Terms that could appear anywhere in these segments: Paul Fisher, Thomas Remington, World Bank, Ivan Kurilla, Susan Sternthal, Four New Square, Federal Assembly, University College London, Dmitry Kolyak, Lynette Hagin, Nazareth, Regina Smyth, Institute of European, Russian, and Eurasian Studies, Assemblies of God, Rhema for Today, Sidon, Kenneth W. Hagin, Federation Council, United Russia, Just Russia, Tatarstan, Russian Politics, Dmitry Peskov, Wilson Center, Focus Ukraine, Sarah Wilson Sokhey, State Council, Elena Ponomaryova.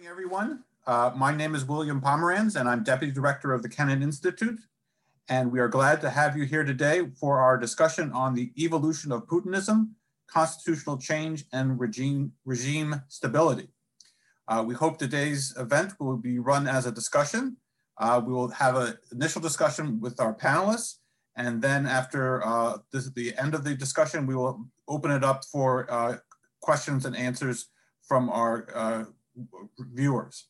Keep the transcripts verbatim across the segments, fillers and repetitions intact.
Morning, everyone. Uh, my name is William Pomeranz, and I'm Deputy Director of the Kennan Institute. And we are glad to have you here today for our discussion on the evolution of Putinism, constitutional change, and regime, regime stability. Uh, we hope today's event will be run as a discussion. Uh, we will have an initial discussion with our panelists, and then after uh, this is the end of the discussion, we will open it up for uh, questions and answers from our uh, viewers.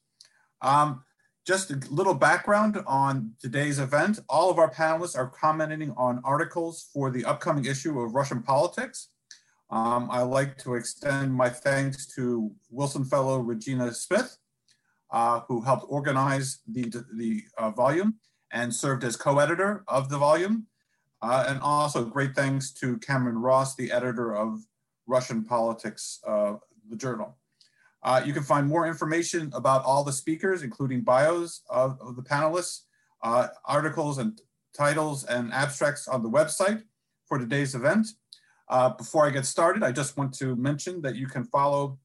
Um, just a little background on today's event. All of our panelists are commenting on articles for the upcoming issue of Russian Politics. Um, I'd like to extend my thanks to Wilson Fellow Regina Smyth, uh, who helped organize the, the uh, volume and served as co-editor of the volume. Uh, and also great thanks to Cameron Ross, the editor of Russian Politics, uh, the journal. Uh, you can find more information about all the speakers, including bios of, of the panelists, uh, articles and titles and abstracts on the website for today's event. Uh, before I get started, I just want to mention that you can follow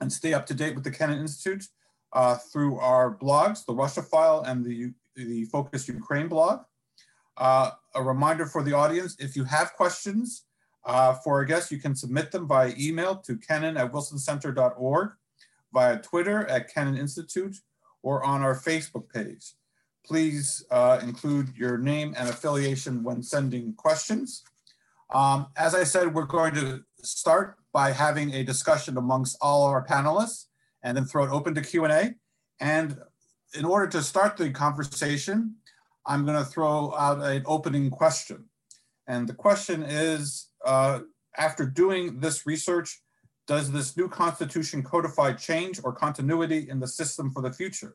and stay up to date with the Kennan Institute uh, through our blogs, the Russia File and the, the Focus Ukraine blog. Uh, a reminder for the audience, if you have questions, Uh, for our guests, you can submit them via email to Kennan at wilson center dot org, via Twitter at Kennan Institute, or on our Facebook page. Please uh, include your name and affiliation when sending questions. Um, as I said, we're going to start by having a discussion amongst all of our panelists and then throw it open to Q and A. And in order to start the conversation, I'm going to throw out an opening question. And the question is, Uh, after doing this research, does this new constitution codify change or continuity in the system for the future?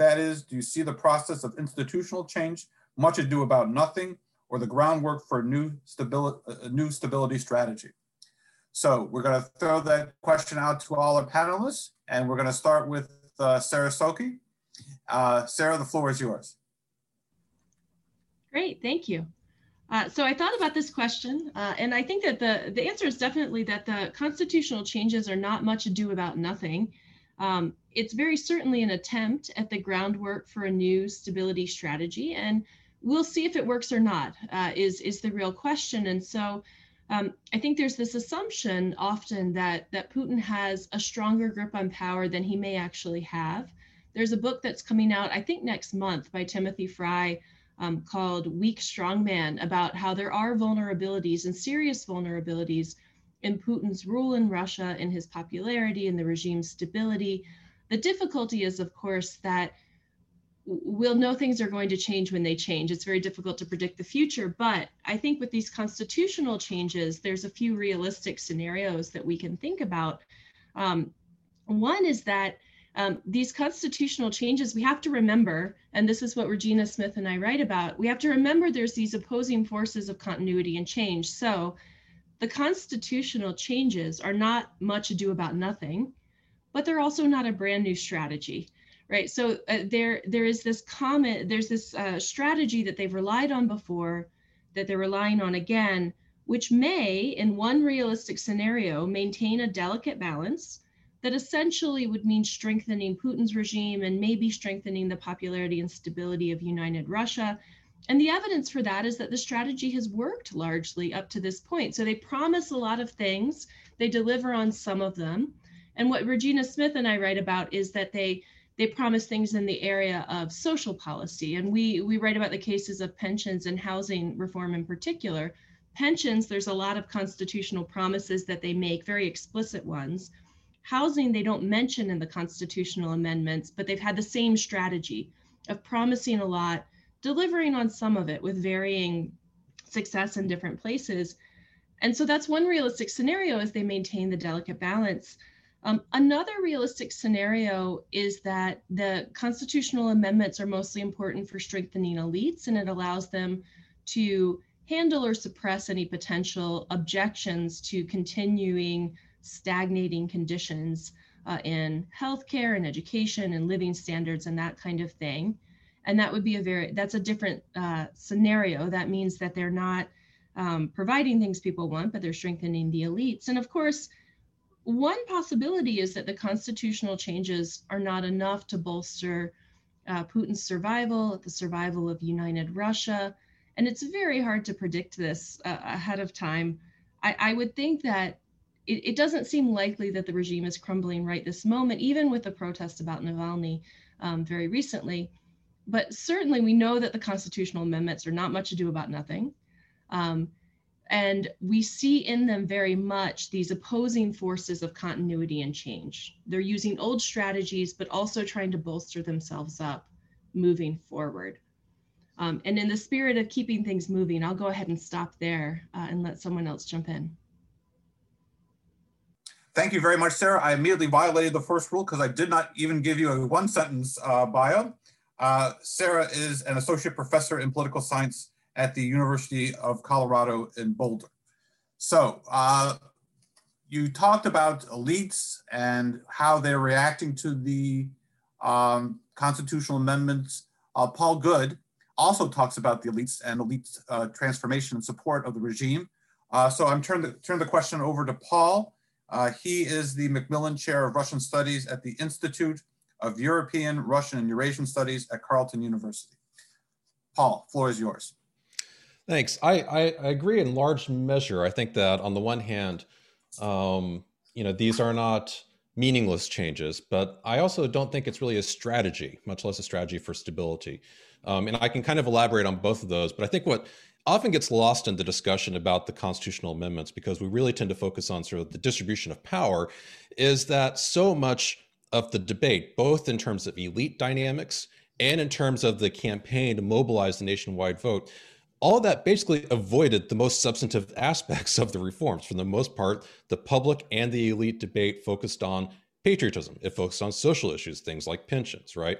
That is, do you see the process of institutional change, much ado about nothing, or the groundwork for new stability, a new stability strategy? So we're going to throw that question out to all our panelists, and we're going to start with uh, Sarah Sokhey. Uh, Sarah, the floor is yours. Great, thank you. Uh, so I thought about this question, uh, and I think that the, the answer is definitely that the constitutional changes are not much ado about nothing. Um, it's very certainly an attempt at the groundwork for a new stability strategy, and we'll see if it works or not, uh, is, is the real question. And so um, I think there's this assumption often that, that Putin has a stronger grip on power than he may actually have. There's a book that's coming out, I think next month, by Timothy Frye, Um, called Weak Strongman, about how there are vulnerabilities and serious vulnerabilities in Putin's rule in Russia, in his popularity, in the regime's stability. The difficulty is, of course, that we'll know things are going to change when they change. It's very difficult to predict the future, but I think with these constitutional changes, there's a few realistic scenarios that we can think about. Um, one is that Um, these constitutional changes, we have to remember, and this is what Regina Smyth and I write about, we have to remember there's these opposing forces of continuity and change. So the constitutional changes are not much ado about nothing, but they're also not a brand new strategy, right? So uh, there, there is this common, there's this uh, strategy that they've relied on before, that they're relying on again, which may, in one realistic scenario, maintain a delicate balance that essentially would mean strengthening Putin's regime and maybe strengthening the popularity and stability of United Russia. And the evidence for that is that the strategy has worked largely up to this point. So they promise a lot of things, they deliver on some of them. And what Regina Smyth and I write about is that they, they promise things in the area of social policy. And we, we write about the cases of pensions and housing reform in particular. Pensions, there's a lot of constitutional promises that they make, very explicit ones. Housing, they don't mention in the constitutional amendments, but they've had the same strategy of promising a lot, delivering on some of it with varying success in different places. And so that's one realistic scenario, is they maintain the delicate balance. Um, another realistic scenario is that the constitutional amendments are mostly important for strengthening elites, and it allows them to handle or suppress any potential objections to continuing stagnating conditions uh, in healthcare and education and living standards and that kind of thing. And that would be a very, that's a different uh, scenario. That means that they're not um, providing things people want, but they're strengthening the elites. And of course, One possibility is that the constitutional changes are not enough to bolster uh, Putin's survival, the survival of United Russia. And it's very hard to predict this uh, ahead of time. I, I would think that it, it doesn't seem likely that the regime is crumbling right this moment, even with the protest about Navalny um, very recently. But certainly we know that the constitutional amendments are not much ado about nothing. Um, And we see in them very much these opposing forces of continuity and change. They're using old strategies, but also trying to bolster themselves up moving forward. Um, and in the spirit of keeping things moving, I'll go ahead and stop there uh, and let someone else jump in. Thank you very much, Sarah. I immediately violated the first rule because I did not even give you a one sentence uh, bio. Uh, Sarah is an associate professor in political science at the University of Colorado in Boulder. So uh, you talked about elites and how they're reacting to the um, constitutional amendments. Uh, Paul Goode also talks about the elites and elite uh, transformation and support of the regime. Uh, so I'm turning the, turn the question over to Paul. Uh, he is the McMillan Chair of Russian Studies at the Institute of European, Russian, and Eurasian Studies at Carleton University. Paul, floor is yours. Thanks. I, I, I agree in large measure. I think that on the one hand, um, you know, these are not meaningless changes, but I also don't think it's really a strategy, much less a strategy for stability. Um, and I can kind of elaborate on both of those, but I think what often gets lost in the discussion about the constitutional amendments, because we really tend to focus on sort of the distribution of power, is that so much of the debate, both in terms of elite dynamics and in terms of the campaign to mobilize the nationwide vote, all of that basically avoided the most substantive aspects of the reforms. For the most part, the public and the elite debate focused on patriotism. It focused on social issues, things like pensions, right?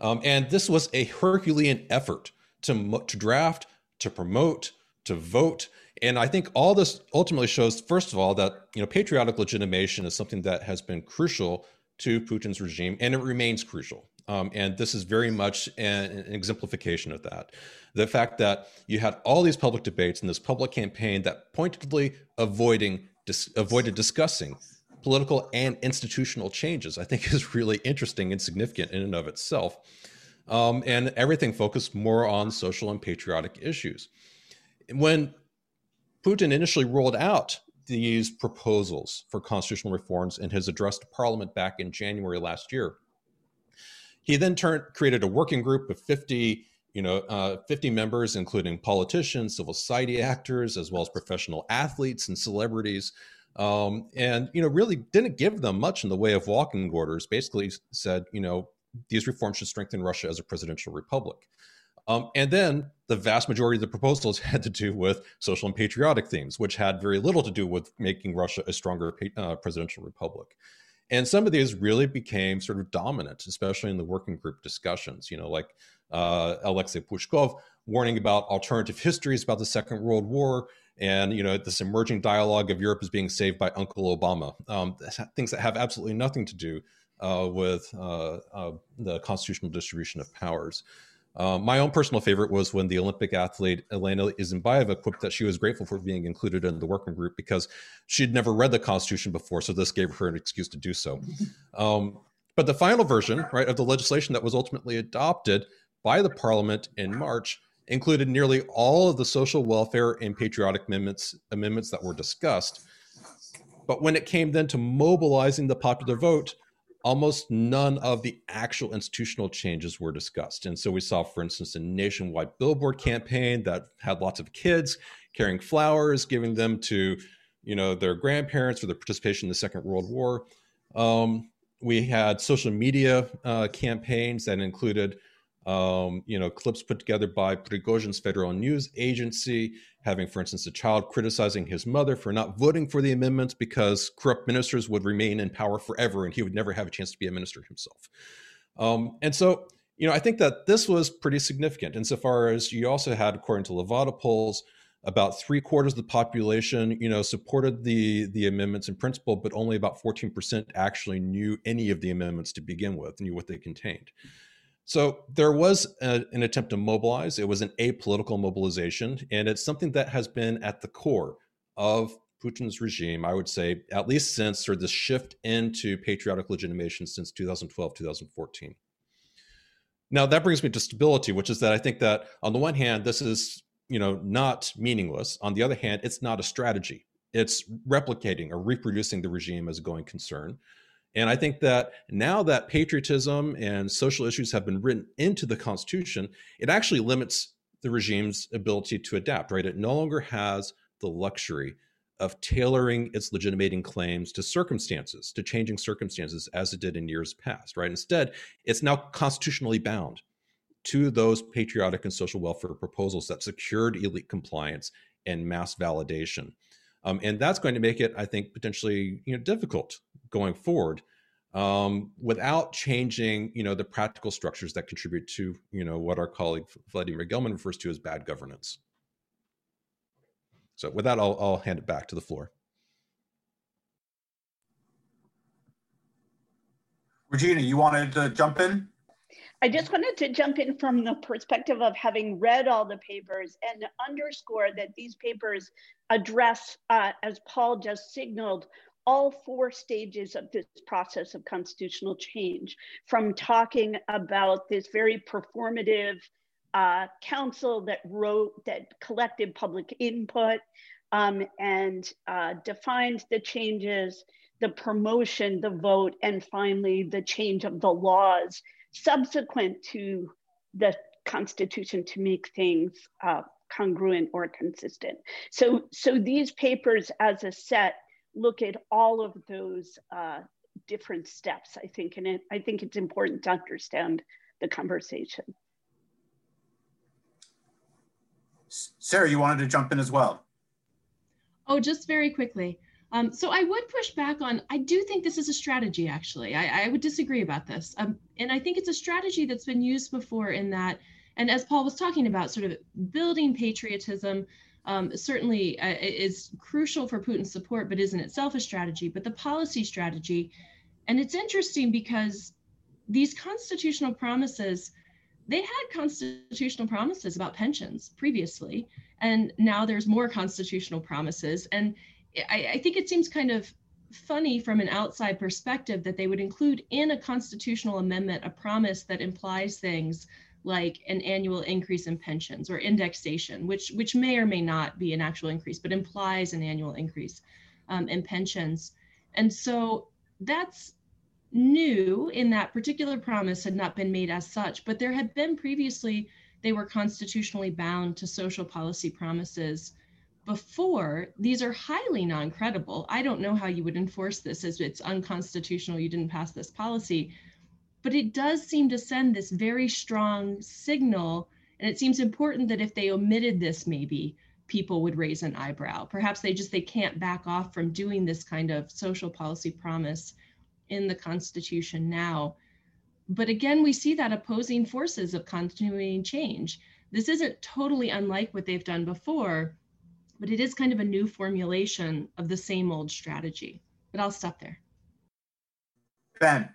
Um, and this was a Herculean effort to, to draft, to promote, to vote. And I think all this ultimately shows, first of all, that you know patriotic legitimation is something that has been crucial to Putin's regime, and it remains crucial. Um, and this is very much an, an exemplification of that. The fact that you had all these public debates and this public campaign that pointedly avoiding dis, avoided discussing political and institutional changes, I think is really interesting and significant in and of itself. Um, and everything focused more on social and patriotic issues. When Putin initially rolled out these proposals for constitutional reforms in his address to Parliament back in January last year, he then turned, created a working group of fifty, you know, uh, fifty members, including politicians, civil society actors, as well as professional athletes and celebrities, um, and you know, really didn't give them much in the way of walking orders. Basically, said, you know, these reforms should strengthen Russia as a presidential republic. Um, and then the vast majority of the proposals had to do with social and patriotic themes, which had very little to do with making Russia a stronger uh, presidential republic. And some of these really became sort of dominant, especially in the working group discussions, you know, like uh, Alexei Pushkov warning about alternative histories about the Second World War and, you know, this emerging dialogue of Europe as being saved by Uncle Obama, um, things that have absolutely nothing to do uh, with uh, uh, the constitutional distribution of powers. Uh, my own personal favorite was when the Olympic athlete Elena Izimbayeva quipped that she was grateful for being included in the working group because she'd never read the Constitution before, so this gave her an excuse to do so. Um, but the final version, right, of the legislation that was ultimately adopted by the Parliament in March included nearly all of the social welfare and patriotic amendments, amendments that were discussed. But when it came then to mobilizing the popular vote, almost none of the actual institutional changes were discussed. And so we saw, for instance, a nationwide billboard campaign that had lots of kids carrying flowers, giving them to, you know, their grandparents for their participation in the Second World War. Um, we had social media uh, campaigns that included, um, you know, clips put together by Prigozhin's federal news agency, having, for instance, a child criticizing his mother for not voting for the amendments because corrupt ministers would remain in power forever and he would never have a chance to be a minister himself. Um, and so, you know, I think that this was pretty significant insofar as you also had, according to Levada polls, about three quarters of the population, you know, supported the, the amendments in principle, but only about fourteen percent actually knew any of the amendments to begin with, knew what they contained. So there was a, an attempt to mobilize. It was an apolitical mobilization, and it's something that has been at the core of Putin's regime, I would say, at least since or the shift into patriotic legitimation since two thousand twelve, two thousand fourteen. Now, that brings me to stability, which is that I think that on the one hand, this is, you know, not meaningless. On the other hand, it's not a strategy. It's replicating or reproducing the regime as a going concern. And I think that now that patriotism and social issues have been written into the Constitution, it actually limits the regime's ability to adapt, right? It no longer has the luxury of tailoring its legitimating claims to circumstances, to changing circumstances as it did in years past, right? Instead, it's now constitutionally bound to those patriotic and social welfare proposals that secured elite compliance and mass validation. Um, and that's going to make it, I think, potentially, you know, difficult going forward um, without changing, you know, the practical structures that contribute to, you know, what our colleague Vladimir Gelman refers to as bad governance. So with that, I'll, I'll hand it back to the floor. Regina, you wanted to jump in? I just wanted to jump in from the perspective of having read all the papers and underscore that these papers address, uh, as Paul just signaled, all four stages of this process of constitutional change, from talking about this very performative uh, council that wrote, that collected public input um, and uh, defined the changes, the promotion, the vote, and finally the change of the laws subsequent to the Constitution to make things uh, congruent or consistent. So, so these papers as a set look at all of those uh, different steps, I think, and it, I think it's important to understand the conversation. Sarah, you wanted to jump in as well. Oh, just very quickly. Um, so I would push back on, I do think this is a strategy, actually. I, I would disagree about this. Um, and I think it's a strategy that's been used before in that, and as Paul was talking about, sort of building patriotism, um, certainly uh, is crucial for Putin's support, but isn't itself a strategy, but the policy strategy. And it's interesting because these constitutional promises, they had constitutional promises about pensions previously, and now there's more constitutional promises. And I, I think it seems kind of funny from an outside perspective that they would include in a constitutional amendment a promise that implies things like an annual increase in pensions or indexation, which which may or may not be an actual increase, but implies an annual increase um, in pensions. And so that's new in that particular promise had not been made as such, but there had been previously, they were constitutionally bound to social policy promises before. These are highly non-credible. I don't know how you would enforce this as it's unconstitutional, you didn't pass this policy, but it does seem to send this very strong signal. And it seems important that if they omitted this, maybe people would raise an eyebrow. Perhaps they just, they can't back off from doing this kind of social policy promise in the Constitution now. But again, we see that opposing forces of continuing change. This isn't totally unlike what they've done before, but it is kind of a new formulation of the same old strategy. But I'll stop there. Ben.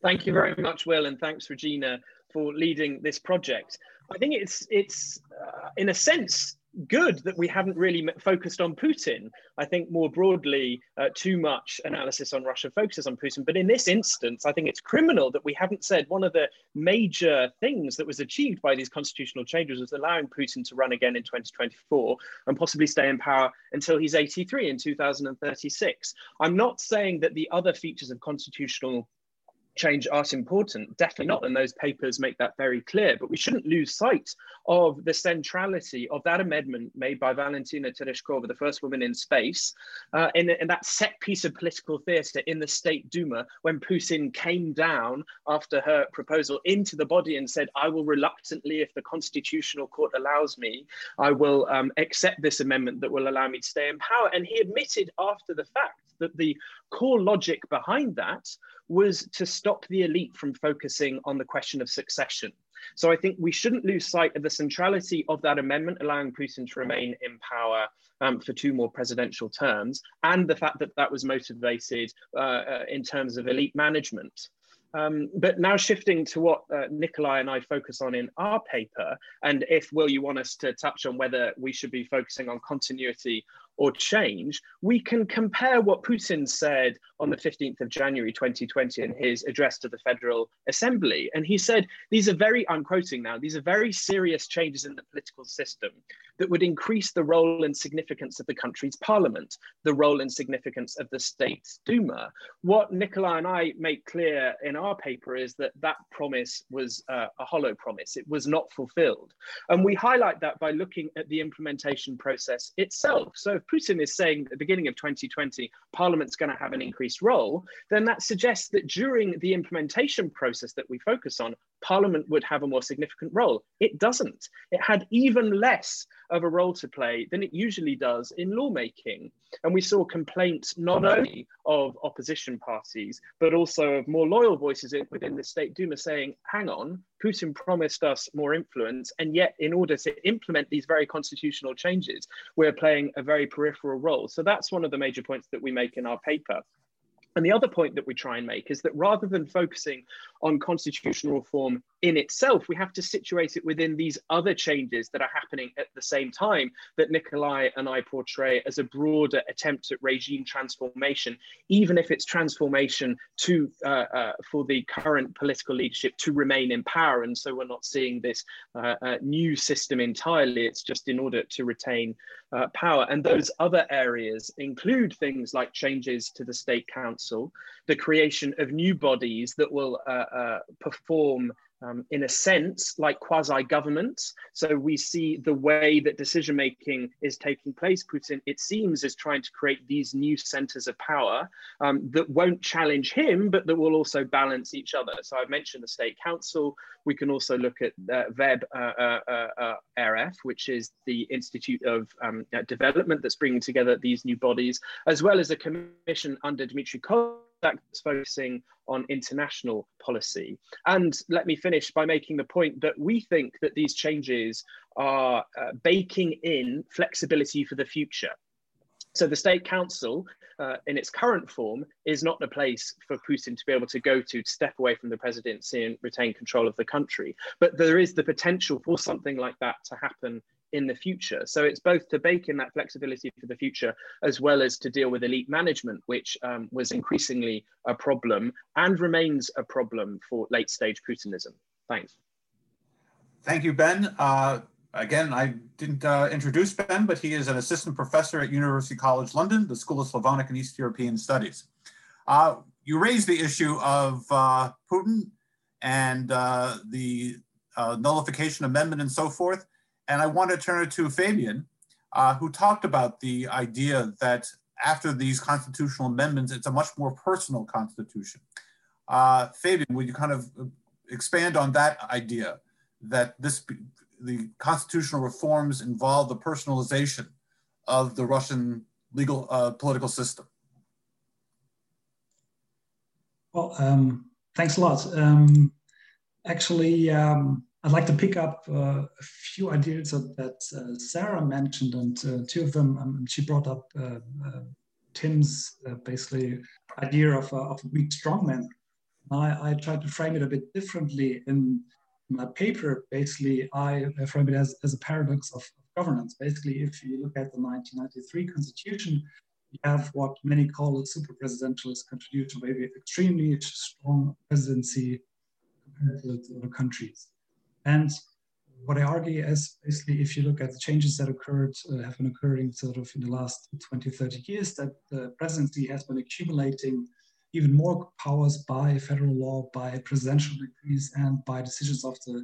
Thank you very much, Will, and thanks, Regina, for leading this project. I think it's, it's uh, in a sense, good that we haven't really focused on Putin. I think more broadly, uh, too much analysis on Russia focuses on Putin. But in this instance, I think it's criminal that we haven't said one of the major things that was achieved by these constitutional changes was allowing Putin to run again in twenty twenty-four and possibly stay in power until he's eighty-three in two thousand thirty-six. I'm not saying that the other features of constitutional change aren't important, definitely not, and those papers make that very clear, but we shouldn't lose sight of the centrality of that amendment made by Valentina Tereshkova, the first woman in space, uh, in, in that set piece of political theater in the State Duma, when Putin came down after her proposal into the body and said, I will reluctantly, if the Constitutional Court allows me, I will um, accept this amendment that will allow me to stay in power. And he admitted after the fact that the core logic behind that was to stop the elite from focusing on the question of succession. So I think we shouldn't lose sight of the centrality of that amendment, allowing Putin to remain in power um, for two more presidential terms, and the fact that that was motivated uh, uh, in terms of elite management. Um, but now shifting to what uh, Nikolai and I focus on in our paper, and if, Will, you want us to touch on whether we should be focusing on continuity or change, we can compare what Putin said on the fifteenth of January twenty twenty in his address to the Federal Assembly. And he said, these are very, I'm quoting now, these are very serious changes in the political system that would increase the role and significance of the country's parliament, the role and significance of the State's Duma. What Nikolai and I make clear in our paper is that that promise was uh, a hollow promise. It was not fulfilled. And we highlight that by looking at the implementation process itself. So if Putin is saying at the beginning of twenty twenty, Parliament's going to have an increased role, then that suggests that during the implementation process that we focus on, Parliament would have a more significant role. It doesn't. It had even less of a role to play than it usually does in lawmaking. And we saw complaints not only of opposition parties, but also of more loyal voices within the State Duma saying, hang on, Putin promised us more influence, and yet in order to implement these very constitutional changes, we're playing a very peripheral role. So that's one of the major points that we make in our paper. And the other point that we try and make is that rather than focusing on constitutional reform in itself, we have to situate it within these other changes that are happening at the same time that Nikolai and I portray as a broader attempt at regime transformation, even if it's transformation to uh, uh, for the current political leadership to remain in power. And so we're not seeing this uh, uh, new system entirely. It's just in order to retain uh, power. And those other areas include things like changes to the State Council, the creation of new bodies that will uh, uh, perform Um, in a sense, like quasi-governments. So we see the way that decision-making is taking place. Putin, it seems, is trying to create these new centers of power um, that won't challenge him, but that will also balance each other. So I've mentioned the State Council. We can also look at uh, V E B uh, uh, uh, R F, which is the Institute of um, uh, Development that's bringing together these new bodies, as well as a commission under Dmitry Kolyak that's focusing on international policy. And let me finish by making the point that we think that these changes are uh, baking in flexibility for the future. So the State Council, uh, in its current form, is not a place for Putin to be able to go to, to step away from the presidency and retain control of the country. But there is the potential for something like that to happen in the future. So it's both to bake in that flexibility for the future, as well as to deal with elite management, which um, was increasingly a problem and remains a problem for late stage Putinism. Thanks. Thank you, Ben. Uh, again, I didn't uh, introduce Ben, but he is an assistant professor at University College London, the School of Slavonic and East European Studies. Uh, you raised the issue of uh, Putin and uh, the uh, nullification amendment and so forth. And I want to turn it to Fabian, uh, who talked about the idea that after these constitutional amendments, it's a much more personal constitution. Uh, Fabian, would you kind of expand on that idea, that this the constitutional reforms involve the personalization of the Russian legal uh, political system? Well, um, thanks a lot. Um, actually, um, I'd like to pick up uh, a few ideas that, that uh, Sarah mentioned, and uh, two of them, um, she brought up uh, uh, Tim's uh, basically idea of, uh, of weak strongman. I, I tried to frame it a bit differently in my paper. Basically, I frame it as, as a paradox of governance. Basically, if you look at the nineteen ninety-three constitution, you have what many call a super presidentialist constitution, maybe extremely strong presidency compared to other countries. And what I argue is basically, if you look at the changes that occurred, uh, have been occurring sort of in the last twenty, thirty years, that the presidency has been accumulating even more powers by federal law, by presidential decrees, and by decisions of the,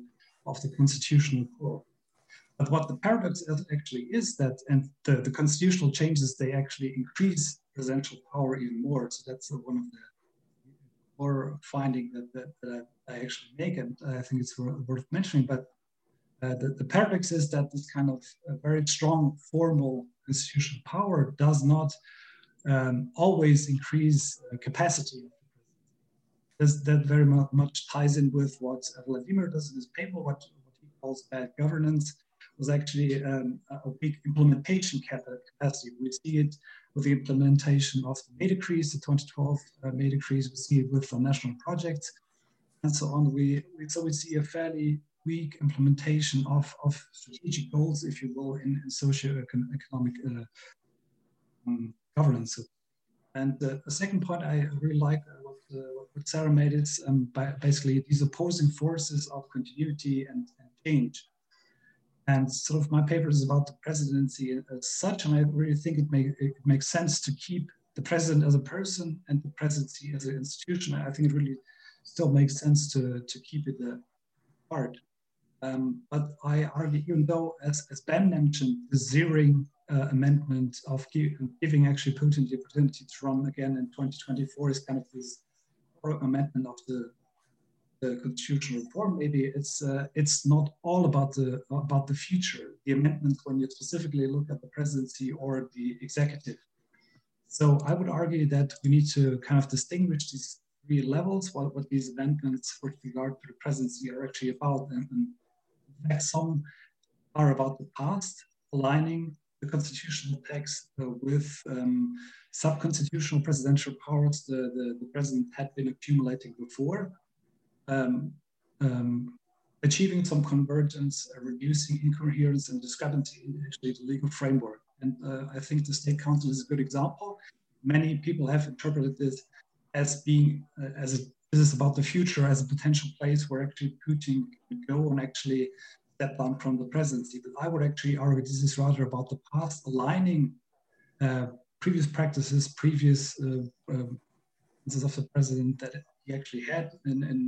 of the Constitutional Court. But what the paradox actually is that, and the, the constitutional changes, they actually increase presidential power even more. So that's one of the or finding that, that, that I actually make, and I think it's worth mentioning, but uh, the, the paradox is that this kind of uh, very strong formal institutional power does not um, always increase uh, capacity. This, that very much ties in with what Vladimir does in his paper, what, what he calls bad governance, was actually um, a big implementation capacity. We see it with the implementation of the May decrees, the twenty twelve uh, May decrees. We see it with the national projects. and so on. We, we so we see a fairly weak implementation of, of strategic goals, if you will, in, in socio-economic uh, um, governance. And uh, the second point I really like uh, what, uh, what Sarah made is um, basically these opposing forces of continuity and, and change. And sort of my paper is about the presidency as such, and I really think it, make, it makes sense to keep the president as a person and the presidency as an institution. I think it really still makes sense to, to keep it apart. Um, but I argue, even though, as, as Ben mentioned, the zeroing uh, amendment of give, giving actually Putin the opportunity to run again in twenty twenty-four is kind of this amendment of the the constitutional reform. Maybe it's uh, it's not all about the about the future. The amendments, when you specifically look at the presidency or the executive. So I would argue that we need to kind of distinguish these three levels. What, what these amendments with regard to the presidency are actually about, and, and in fact, some are about the past, aligning the constitutional text uh, with um, sub-constitutional presidential powers the, the the president had been accumulating before. Um, um, achieving some convergence, uh, reducing incoherence and discrepancy in actually the legal framework. And uh, I think the State Council is a good example. Many people have interpreted this as being, uh, as a, this is about the future, as a potential place where actually Putin could go and actually step down from the presidency. But I would actually argue this is rather about the past, aligning uh, previous practices, previous instances uh, um, of the president that he actually had in, in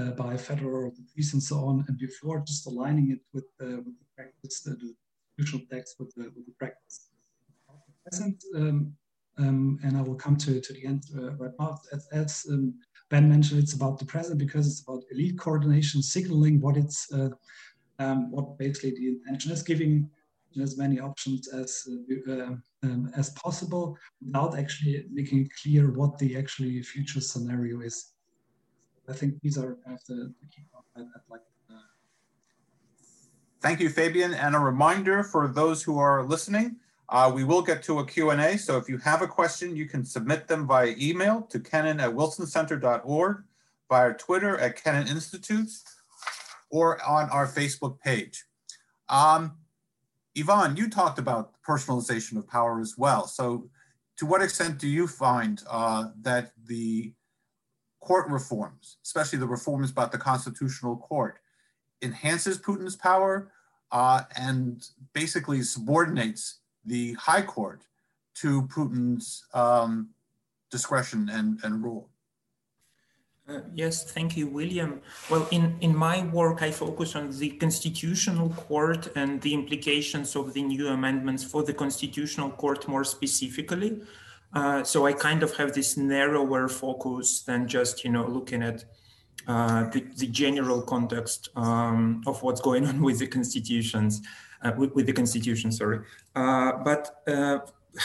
Uh, by federal decrees and so on, and before just aligning it with, uh, with the practice, the constitutional text with the, with the practice of the present. Um, um, and I will come to, to the end uh, right now. As, as um, Ben mentioned, it's about the present because it's about elite coordination, signaling what it's, uh, um, what basically the intention is, giving as many options as uh, uh, um, as possible without actually making clear what the actually future scenario is. I think these are kind of the key points I'd like to. Thank you, Fabian. And a reminder for those who are listening, uh, we will get to a Q and A. So if you have a question, you can submit them via email to Kennan at wilson center dot org, via Twitter at Kennan Institute, or on our Facebook page. Um, Ivan, you talked about personalization of power as well. So to what extent do you find uh, that the court reforms, especially the reforms about the Constitutional Court, enhances Putin's power uh, and basically subordinates the High Court to Putin's um, discretion and, and rule? Uh, yes, thank you, William. Well, in, in my work, I focus on the Constitutional Court and the implications of the new amendments for the Constitutional Court more specifically. Uh, so I kind of have this narrower focus than just, you know, looking at uh, the, the general context um, of what's going on with the constitutions, uh, with, with the constitution, sorry. Uh, but uh,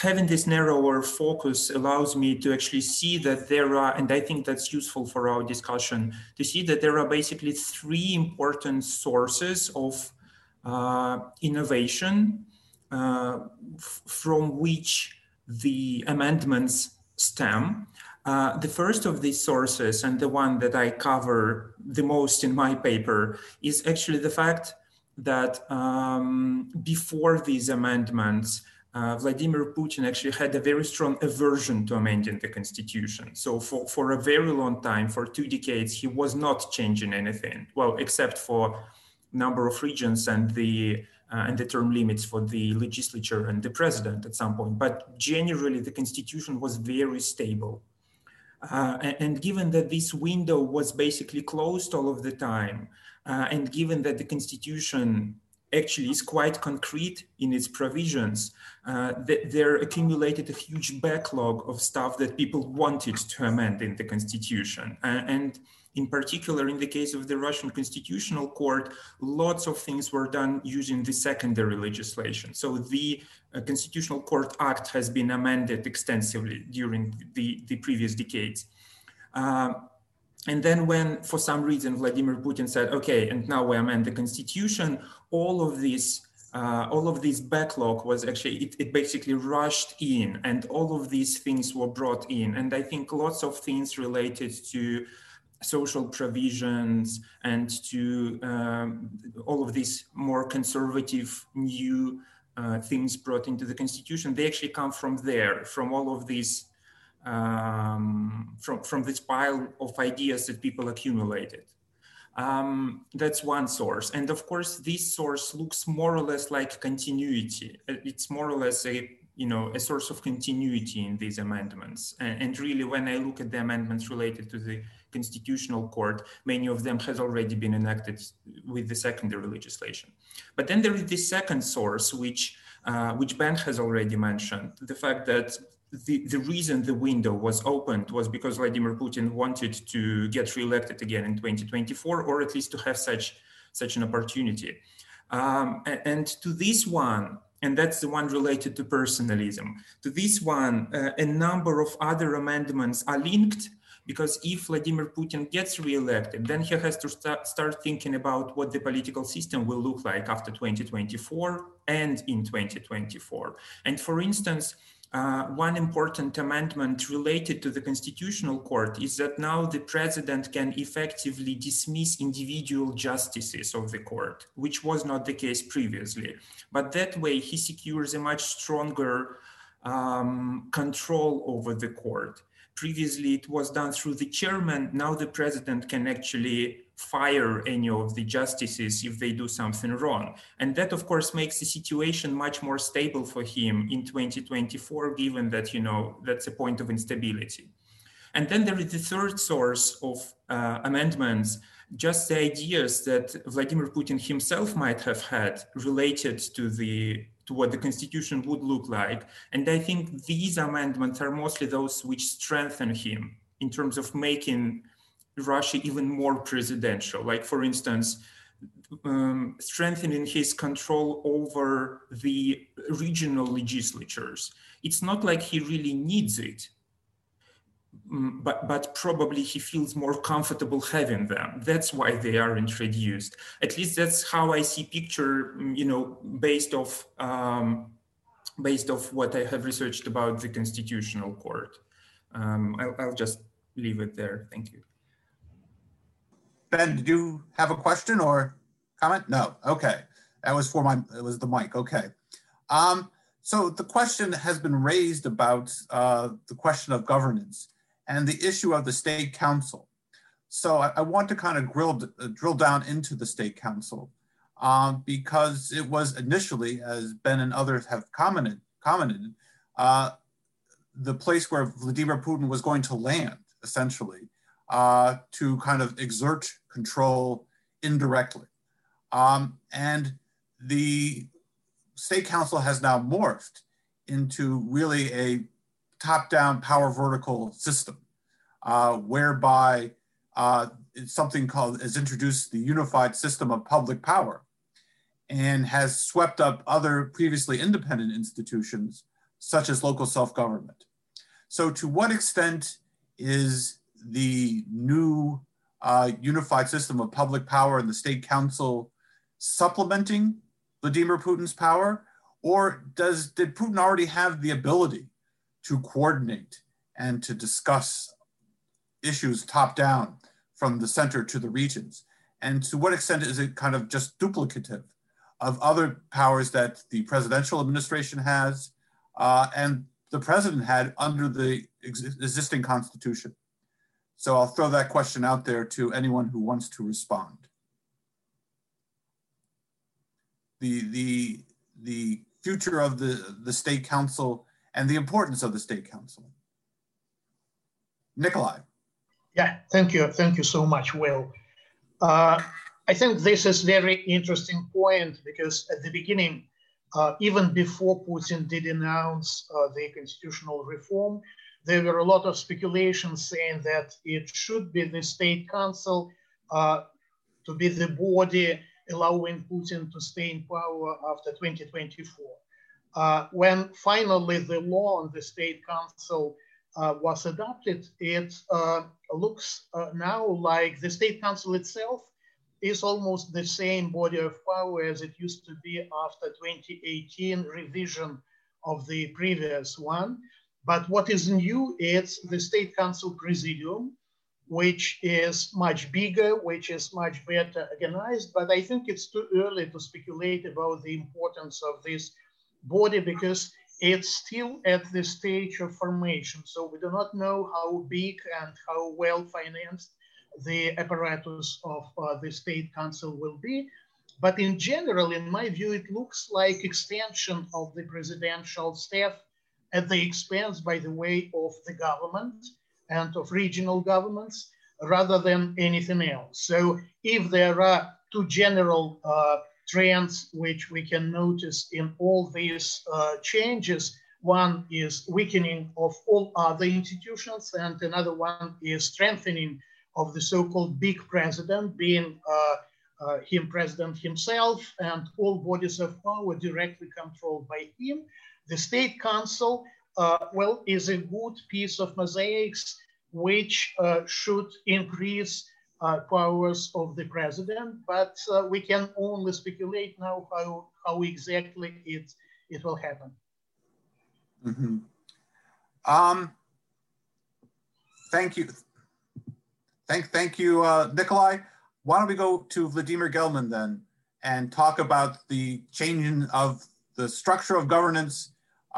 having this narrower focus allows me to actually see that there are, and I think that's useful for our discussion, to see that there are basically three important sources of uh, innovation uh, f- from which the amendments stem. Uh, the first of these sources, and the one that I cover the most in my paper, is actually the fact that um, before these amendments, uh, Vladimir Putin actually had a very strong aversion to amending the constitution. So for, for a very long time, for two decades, he was not changing anything, well, except for number of regions and the Uh, and the term limits for the legislature and the president at some point. But generally, the constitution was very stable. Uh, and, and given that this window was basically closed all of the time, uh, and given that the constitution actually is quite concrete in its provisions, uh, th- there accumulated a huge backlog of stuff that people wanted to amend in the constitution. Uh, and in particular, in the case of the Russian Constitutional Court, lots of things were done using the secondary legislation. So the uh, Constitutional Court Act has been amended extensively during the, the previous decades. Uh, and then when, for some reason, Vladimir Putin said, okay, and now we amend the Constitution, all of this, uh, all of this backlog was actually, it, it basically rushed in, and all of these things were brought in. And I think lots of things related to social provisions and to um, all of these more conservative new uh, things brought into the Constitution, they actually come from there, from all of these, um, from, from this pile of ideas that people accumulated. Um, that's one source. And of course, this source looks more or less like continuity. It's more or less a, you know, a source of continuity in these amendments. And, and really, when I look at the amendments related to the Constitutional Court, many of them has already been enacted with the secondary legislation. But then there is this second source, which, uh, which Ben has already mentioned, the fact that The, the reason the window was opened was because Vladimir Putin wanted to get reelected again in twenty twenty-four, or at least to have such, such an opportunity. Um, and, and to this one, and that's the one related to personalism, to this one, uh, a number of other amendments are linked, because if Vladimir Putin gets reelected, then he has to start, start thinking about what the political system will look like after twenty twenty-four and in twenty twenty-four. And for instance, Uh, one important amendment related to the Constitutional Court is that now the president can effectively dismiss individual justices of the court, which was not the case previously. But that way he secures a much stronger um, control over the court. Previously it was done through the chairman. Now the president can actually fire any of the justices if they do something wrong. And that, of course, makes the situation much more stable for him in twenty twenty-four, given that, you know, that's a point of instability. And then there is the third source of uh, amendments, just the ideas that Vladimir Putin himself might have had related to the to what the Constitution would look like. And I think these amendments are mostly those which strengthen him in terms of making Russia even more presidential, like, for instance, um, strengthening his control over the regional legislatures. It's not like he really needs it, but, but probably he feels more comfortable having them. That's why they are introduced. At least that's how I see picture, you know, based off, um, based off what I have researched about the Constitutional Court. Um, I'll, I'll just leave it there. Thank you. Ben, did you have a question or comment? No, okay. That was for my, it was the mic, okay. Um, so the question has been raised about uh, the question of governance and the issue of the State Council. So I, I want to kind of grill, uh, drill down into the State Council um, because it was initially, as Ben and others have commented, commented uh, the place where Vladimir Putin was going to land, essentially. Uh, to kind of exert control indirectly. Um, and the State Council has now morphed into really a top-down power vertical system, uh, whereby uh, it's something called, is introduced the unified system of public power and has swept up other previously independent institutions, such as local self-government. So to what extent is the new uh, unified system of public power and the State Council supplementing Vladimir Putin's power? Or does did Putin already have the ability to coordinate and to discuss issues top down from the center to the regions? And to what extent is it kind of just duplicative of other powers that the presidential administration has uh, and the president had under the ex existing constitution? So I'll throw that question out there to anyone who wants to respond. The, the, the future of the, the State Council and the importance of the State Council. Nikolai. Yeah, thank you. Thank you so much, Will. Uh, I think this is very interesting point because at the beginning, uh, even before Putin did announce uh, the constitutional reform, there were a lot of speculations saying that it should be the State Council uh, to be the body allowing Putin to stay in power after twenty twenty-four. Uh, when finally the law on the State Council uh, was adopted, it uh, looks uh, now like the State Council itself is almost the same body of power as it used to be after twenty eighteen revision of the previous one. But what is new is the State Council Presidium, which is much bigger, which is much better organized. But I think it's too early to speculate about the importance of this body because it's still at the stage of formation. So we do not know how big and how well financed the apparatus of uh, the State Council will be. But in general, in my view, it looks like extension of the presidential staff at the expense, by the way, of the government and of regional governments rather than anything else. So if there are two general uh, trends which we can notice in all these uh, changes, one is weakening of all other institutions and another one is strengthening of the so-called big president, being uh, Uh, him president himself and all bodies of power directly controlled by him. The State Council, uh, well, is a good piece of mosaics which uh, should increase uh, powers of the president, but uh, we can only speculate now how, how exactly it, it will happen. Mm-hmm. um, thank you. Thank, thank you, uh, Nikolai. Why don't we go to Vladimir Gelman then and talk about the changing of the structure of governance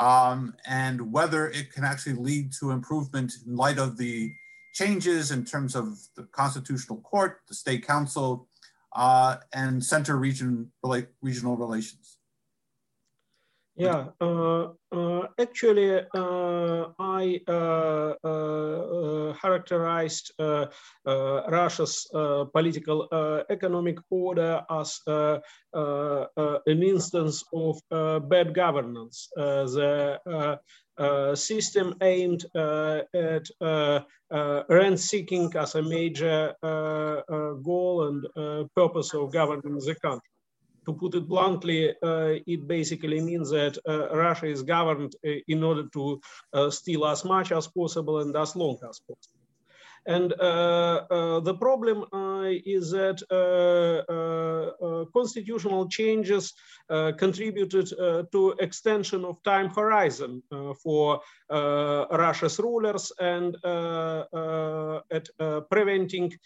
um, and whether it can actually lead to improvement in light of the changes in terms of the Constitutional Court, the State Council, uh, and center region rela regional relations. Yeah, uh, uh, actually, uh, I uh, uh, characterized uh, uh, Russia's uh, political uh, economic order as uh, uh, uh, an instance of uh, bad governance. Uh, the uh, uh, system aimed uh, at uh, uh, rent-seeking as a major uh, uh, goal and uh, purpose of governing the country. To put it bluntly, uh, it basically means that uh, Russia is governed uh, in order to uh, steal as much as possible and as long as possible. And uh, uh, the problem uh, is that uh, uh, uh, constitutional changes uh, contributed uh, to extension of time horizon uh, for uh, Russia's rulers and uh, uh, at uh, preventing uh,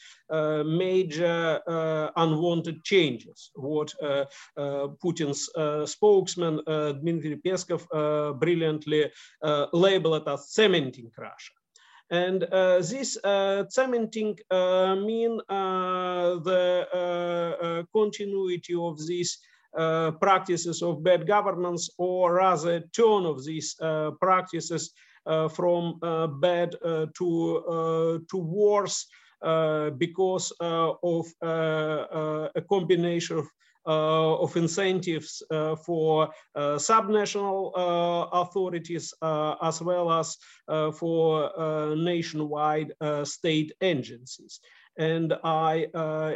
major uh, unwanted changes. What uh, uh, Putin's uh, spokesman, uh, Dmitry Peskov, uh, brilliantly uh, labeled as cementing Russia. And uh, this uh, cementing uh, mean uh, the uh, uh, continuity of these uh, practices of bad governance, or rather turn of these uh, practices uh, from uh, bad uh, to, uh, to worse uh, because uh, of uh, uh, a combination of Uh, of incentives uh, for uh, subnational uh, authorities uh, as well as uh, for uh, nationwide uh, state agencies. And I uh, uh,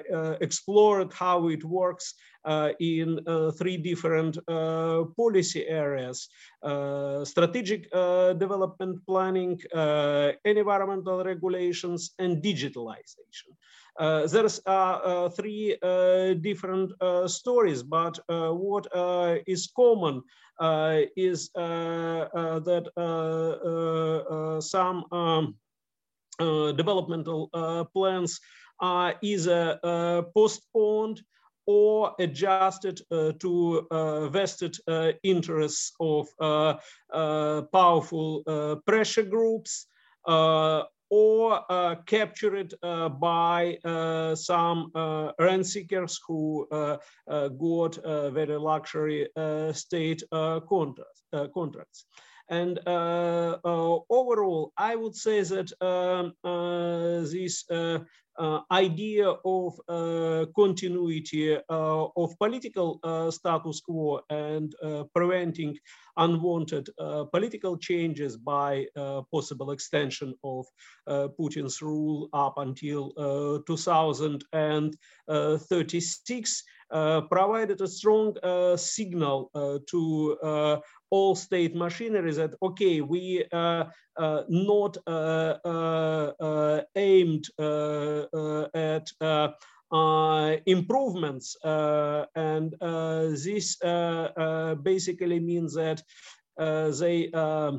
explored how it works uh, in uh, three different uh, policy areas: uh, strategic uh, development planning, uh, environmental regulations, and digitalization. Uh, there are uh, three uh, different uh, stories, but uh, what uh, is common uh, is uh, uh, that uh, uh, uh, some um, uh, developmental uh, plans are either uh, postponed or adjusted uh, to uh, vested uh, interests of uh, uh, powerful uh, pressure groups, uh, or uh, captured uh, by uh, some uh, rent seekers who uh, uh, got uh, very luxury uh, state uh, contracts. Uh, contracts. And uh, uh, overall, I would say that um, uh, this uh, uh, idea of uh, continuity uh, of political uh, status quo and uh, preventing unwanted uh, political changes by uh, possible extension of uh, Putin's rule up until uh, two thousand thirty-six uh, provided a strong uh, signal uh, to uh, all state machinery that, okay, we uh, uh, not uh, uh, uh, aimed uh, uh, at uh, uh, improvements. Uh, and uh, this uh, uh, basically means that uh, they um,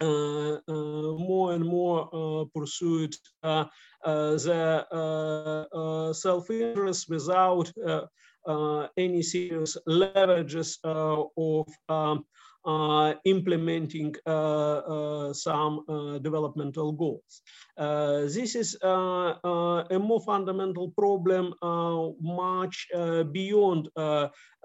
uh, uh, more and more uh, pursued uh, uh, their uh, uh, self-interest without uh, uh, any serious leverages uh, of um, Uh, implementing uh, uh, some uh, developmental goals. Uh, this is uh, uh, a more fundamental problem uh, much uh, beyond uh,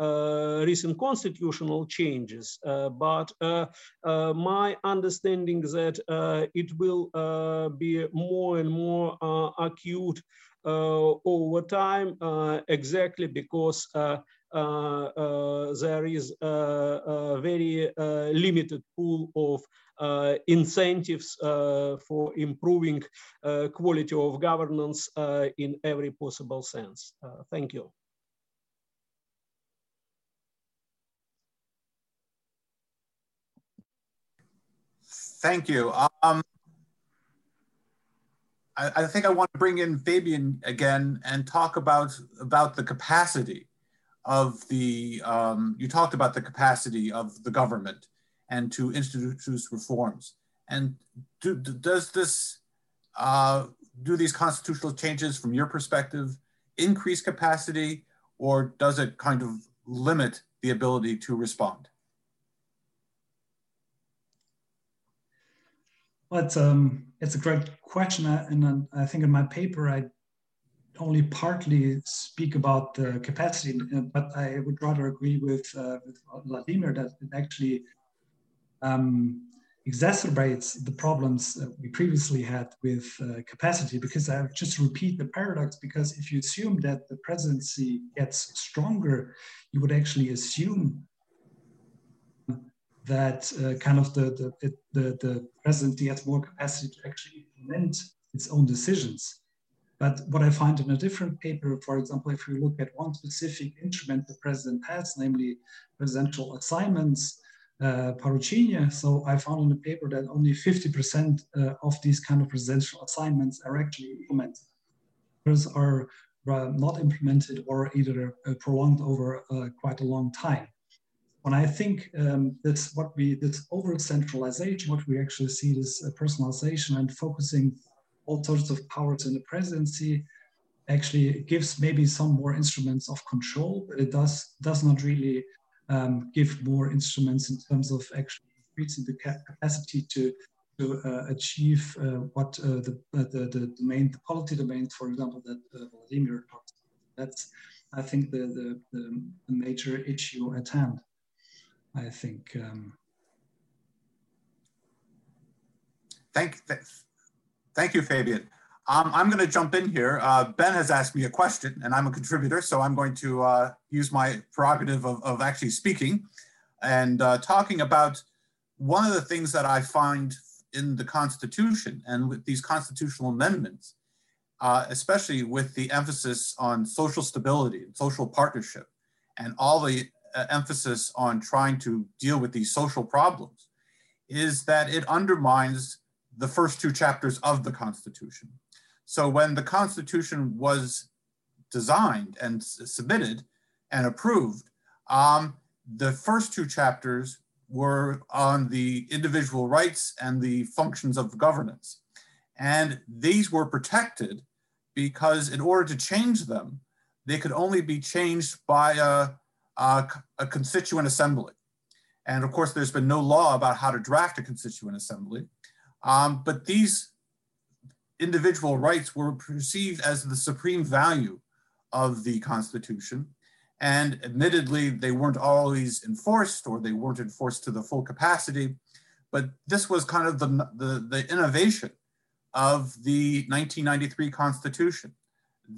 uh, recent constitutional changes, uh, but uh, uh, my understanding that uh, it will uh, be more and more uh, acute uh, over time, uh, exactly because uh, Uh, uh, there is a, a very uh, limited pool of uh, incentives uh, for improving uh, quality of governance uh, in every possible sense. Uh, thank you. Thank you. Um, I, I think I want to bring in Fabian again and talk about, about the capacity of the, um, you talked about the capacity of the government and to introduce reforms. And do, do, does this, uh, do these constitutional changes from your perspective increase capacity, or does it kind of limit the ability to respond? Well, it's, um, it's a great question. And I think in my paper, I only partly speak about the capacity, but I would rather agree with, uh, with Vladimir that it actually um, exacerbates the problems that we previously had with uh, capacity, because I just repeat the paradox, because if you assume that the presidency gets stronger, you would actually assume that uh, kind of the, the, the, the presidency has more capacity to actually implement its own decisions. But what I find in a different paper, for example, if you look at one specific instrument the president has, namely presidential assignments, uh, paruchenia. So I found in the paper that only fifty percent uh, of these kind of presidential assignments are actually implemented. Others are uh, not implemented or either uh, prolonged over uh, quite a long time. When I think um, that's what we, this over-centralization, what we actually see is uh, personalization and focusing all sorts of powers in the presidency actually gives maybe some more instruments of control, but it does, does not really um, give more instruments in terms of actually increasing the capacity to, to uh, achieve uh, what uh, the, uh, the, the domain, the policy domains, for example, that uh, Vladimir talked about. That's, I think, the, the, the major issue at hand, I think. Um, Thank you. Thank you, Fabian. Um, I'm going to jump in here. Uh, Ben has asked me a question, and I'm a contributor, so I'm going to uh, use my prerogative of, of actually speaking and uh, talking about one of the things that I find in the Constitution and with these constitutional amendments, uh, especially with the emphasis on social stability and social partnership and all the uh, emphasis on trying to deal with these social problems, is that it undermines the first two chapters of the Constitution. So when the Constitution was designed and submitted and approved, um, the first two chapters were on the individual rights and the functions of governance. And these were protected because in order to change them, they could only be changed by a, a, a constituent assembly. And of course, there's been no law about how to draft a constituent assembly. Um, but these individual rights were perceived as the supreme value of the Constitution. And admittedly, they weren't always enforced, or they weren't enforced to the full capacity. But this was kind of the, the, the innovation of the nineteen ninety-three Constitution,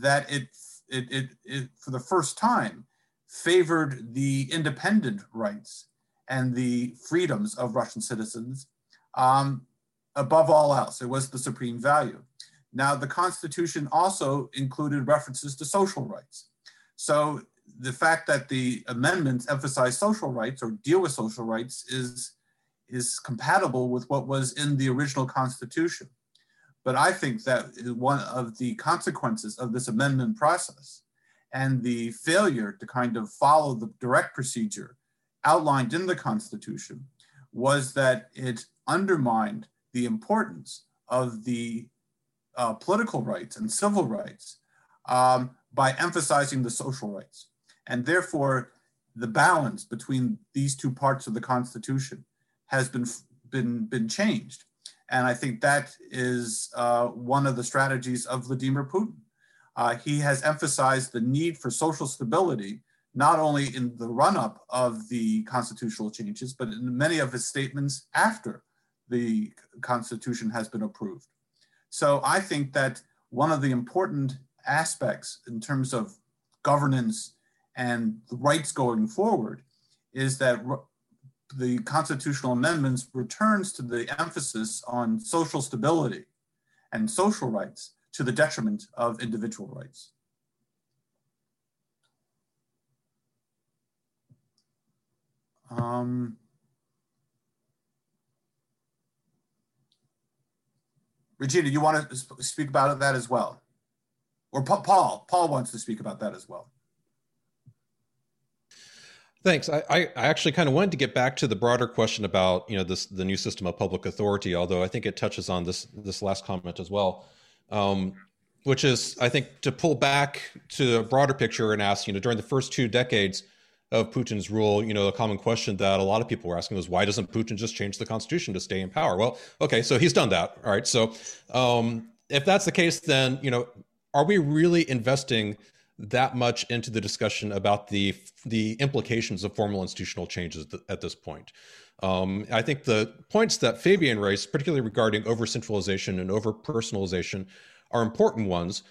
that it, it, it, it, for the first time, favored the independent rights and the freedoms of Russian citizens. Um, Above all else, it was the supreme value. Now, the Constitution also included references to social rights. So the fact that the amendments emphasize social rights or deal with social rights is, is compatible with what was in the original Constitution. But I think that one of the consequences of this amendment process and the failure to kind of follow the direct procedure outlined in the Constitution was that it undermined the importance of the uh, political rights and civil rights um, by emphasizing the social rights. And therefore, the balance between these two parts of the Constitution has been, been, been changed. And I think that is uh, one of the strategies of Vladimir Putin. Uh, he has emphasized the need for social stability, not only in the run-up of the constitutional changes, but in many of his statements after the Constitution has been approved. So I think that one of the important aspects in terms of governance and the rights going forward is that the constitutional amendments returns to the emphasis on social stability and social rights to the detriment of individual rights. Um, Regina, you want to sp speak about that as well? Or pa Paul, Paul wants to speak about that as well. Thanks. I, I actually kind of wanted to get back to the broader question about, you know, this, the new system of public authority, although I think it touches on this, this last comment as well, um, which is, I think, to pull back to a broader picture and ask, you know, during the first two decades of Putin's rule, you know, a common question that a lot of people were asking was, why doesn't Putin just change the Constitution to stay in power? Well, okay, so he's done that. All right. So um, if that's the case, then, you know, are we really investing that much into the discussion about the the implications of formal institutional changes th at this point? Um, I think the points that Fabian raised, particularly regarding over-centralization and over-personalization, are important ones.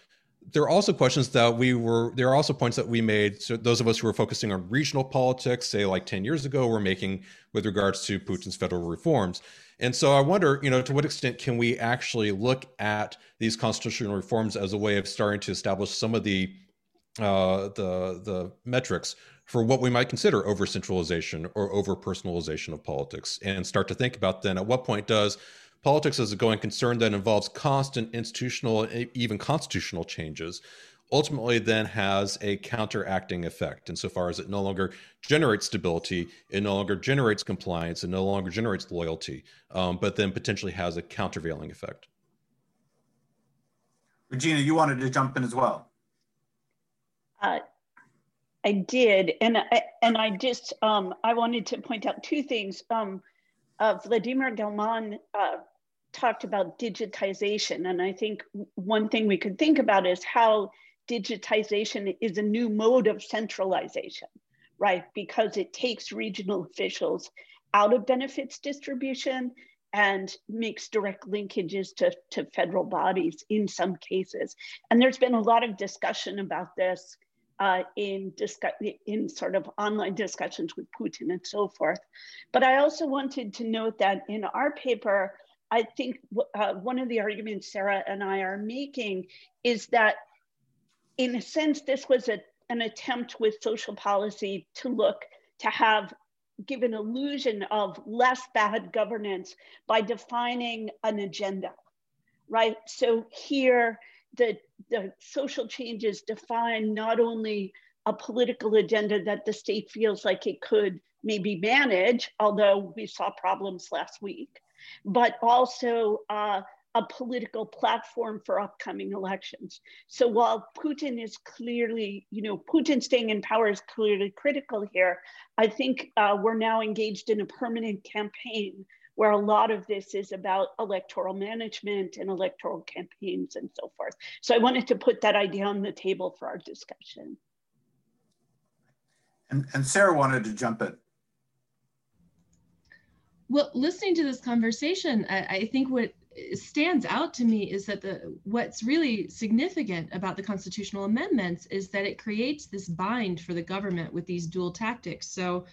There are also questions that we were, there are also points that we made, so those of us who were focusing on regional politics, say like ten years ago, were making with regards to Putin's federal reforms. And so I wonder, you know, to what extent can we actually look at these constitutional reforms as a way of starting to establish some of the Uh, the the metrics for what we might consider over centralization or over personalization of politics, and start to think about then at what point does politics as a going concern that involves constant institutional, even constitutional changes, ultimately then has a counteracting effect insofar as it no longer generates stability, it no longer generates compliance, it no longer generates loyalty, um, but then potentially has a countervailing effect. Regina, you wanted to jump in as well. Uh, I did, and I, and I just um, I wanted to point out two things. Um, uh, Vladimir Gelman uh, talked about digitization, and I think one thing we could think about is how digitization is a new mode of centralization, right? Because it takes regional officials out of benefits distribution and makes direct linkages to, to federal bodies in some cases. And there's been a lot of discussion about this uh, in, discuss in sort of online discussions with Putin and so forth. But I also wanted to note that in our paper, I think uh, one of the arguments Sarah and I are making is that in a sense, this was a, an attempt with social policy to look, to have give an illusion of less bad governance by defining an agenda, right? So here, the, the social changes define not only a political agenda that the state feels like it could maybe manage, although we saw problems last week, but also uh, a political platform for upcoming elections. So while Putin is clearly, you know, Putin staying in power is clearly critical here, I think uh, we're now engaged in a permanent campaign where a lot of this is about electoral management and electoral campaigns and so forth. So I wanted to put that idea on the table for our discussion. And, and Sarah wanted to jump in. Well, listening to this conversation, I, I think what stands out to me is that the what's really significant about the constitutional amendments is that it creates this bind for the government with these dual tactics. So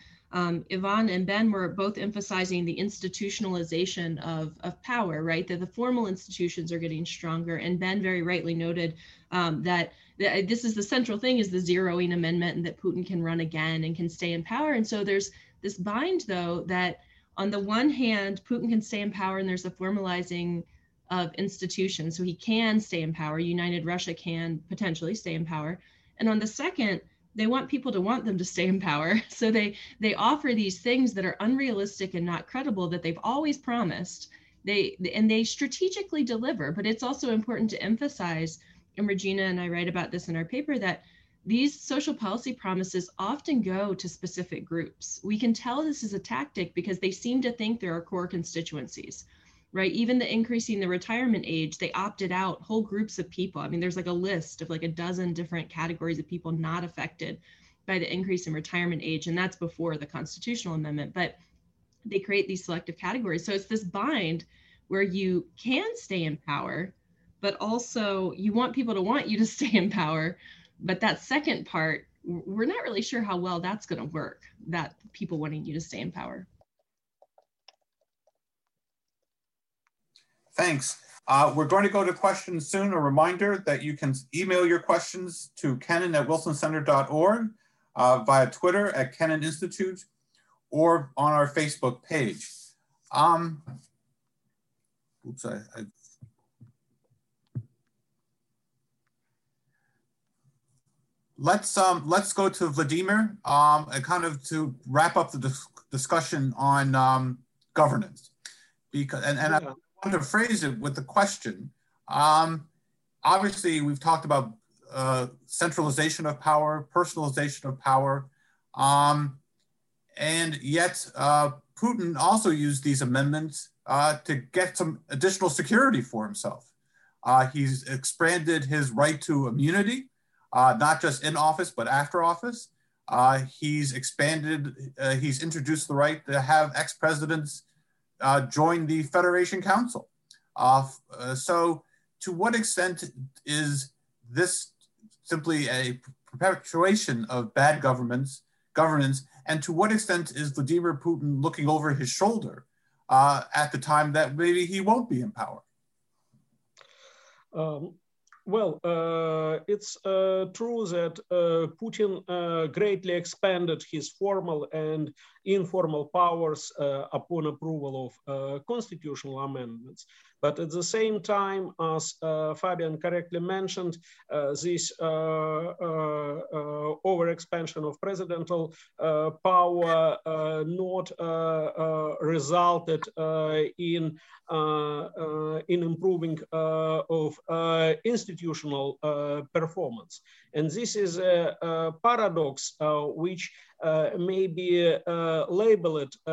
um, Ivan and Ben were both emphasizing the institutionalization of, of power, right? That the formal institutions are getting stronger. And Ben very rightly noted um, that th this is the central thing is the zeroing amendment and that Putin can run again and can stay in power. And so there's this bind though that on the one hand, Putin can stay in power and there's a formalizing of institutions. So he can stay in power. United Russia can potentially stay in power. And on the second, They want people to want them to stay in power. So they, they offer these things that are unrealistic and not credible that they've always promised. They, and they strategically deliver, but it's also important to emphasize, and Regina and I write about this in our paper, that these social policy promises often go to specific groups. We can tell this is a tactic because they seem to think there are core constituencies, right? Even the increasing the retirement age, they opted out whole groups of people. I mean, there's like a list of like a dozen different categories of people not affected by the increase in retirement age. And that's before the constitutional amendment, but they create these selective categories. So it's this bind where you can stay in power, but also you want people to want you to stay in power. But that second part, we're not really sure how well that's going to work, that people wanting you to stay in power. Thanks. Uh, we're going to go to questions soon. A reminder that you can email your questions to kennan at wilson center dot org, uh, via Twitter at Kennan Institute, or on our Facebook page. Um, oops, I... I Let's um, let's go to Vladimir um, and kind of to wrap up the dis discussion on um, governance, because and, and yeah. I want to phrase it with the question. Um, obviously, we've talked about uh, centralization of power, personalization of power, um, and yet uh, Putin also used these amendments uh, to get some additional security for himself. Uh, he's expanded his right to immunity. Uh, not just in office, but after office. Uh, he's expanded, uh, he's introduced the right to have ex-presidents uh, join the Federation Council. Uh, uh, so to what extent is this simply a perpetuation of bad governments, governance, and to what extent is Vladimir Putin looking over his shoulder uh, at the time that maybe he won't be in power? Um. Well, uh, it's uh, true that uh, Putin uh, greatly expanded his formal and informal powers uh, upon approval of uh, constitutional amendments. But at the same time, as uh, Fabian correctly mentioned, uh, this uh, uh, uh, overexpansion of presidential uh, power uh, not uh, uh, resulted uh, in uh, uh, in improving uh, of uh, institutional uh, performance, and this is a, a paradox uh, which. Uh, maybe uh, label it uh,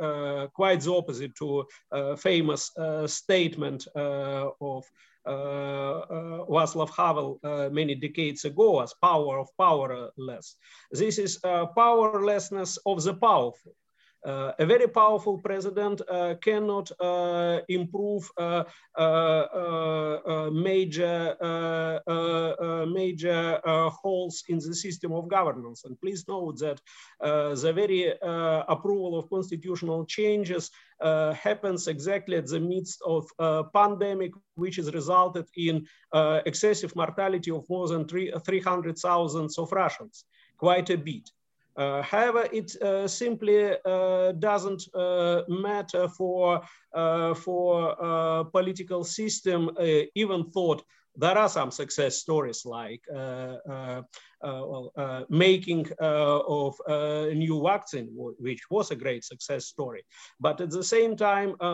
uh, quite the opposite to a famous uh, statement uh, of uh, uh, Václav Havel uh, many decades ago as power of powerless. This is uh, powerlessness of the powerful. Uh, a very powerful president uh, cannot uh, improve uh, uh, uh, major uh, uh, major uh, holes in the system of governance. And please note that uh, the very uh, approval of constitutional changes uh, happens exactly at the midst of a pandemic, which has resulted in uh, excessive mortality of more than three hundred thousand of Russians, quite a bit. Uh, however, it uh, simply uh, doesn't uh, matter for uh, for uh, political system, uh, even thought. There are some success stories like uh, uh, uh, well, uh, making uh, of a new vaccine, which was a great success story. But at the same time, uh,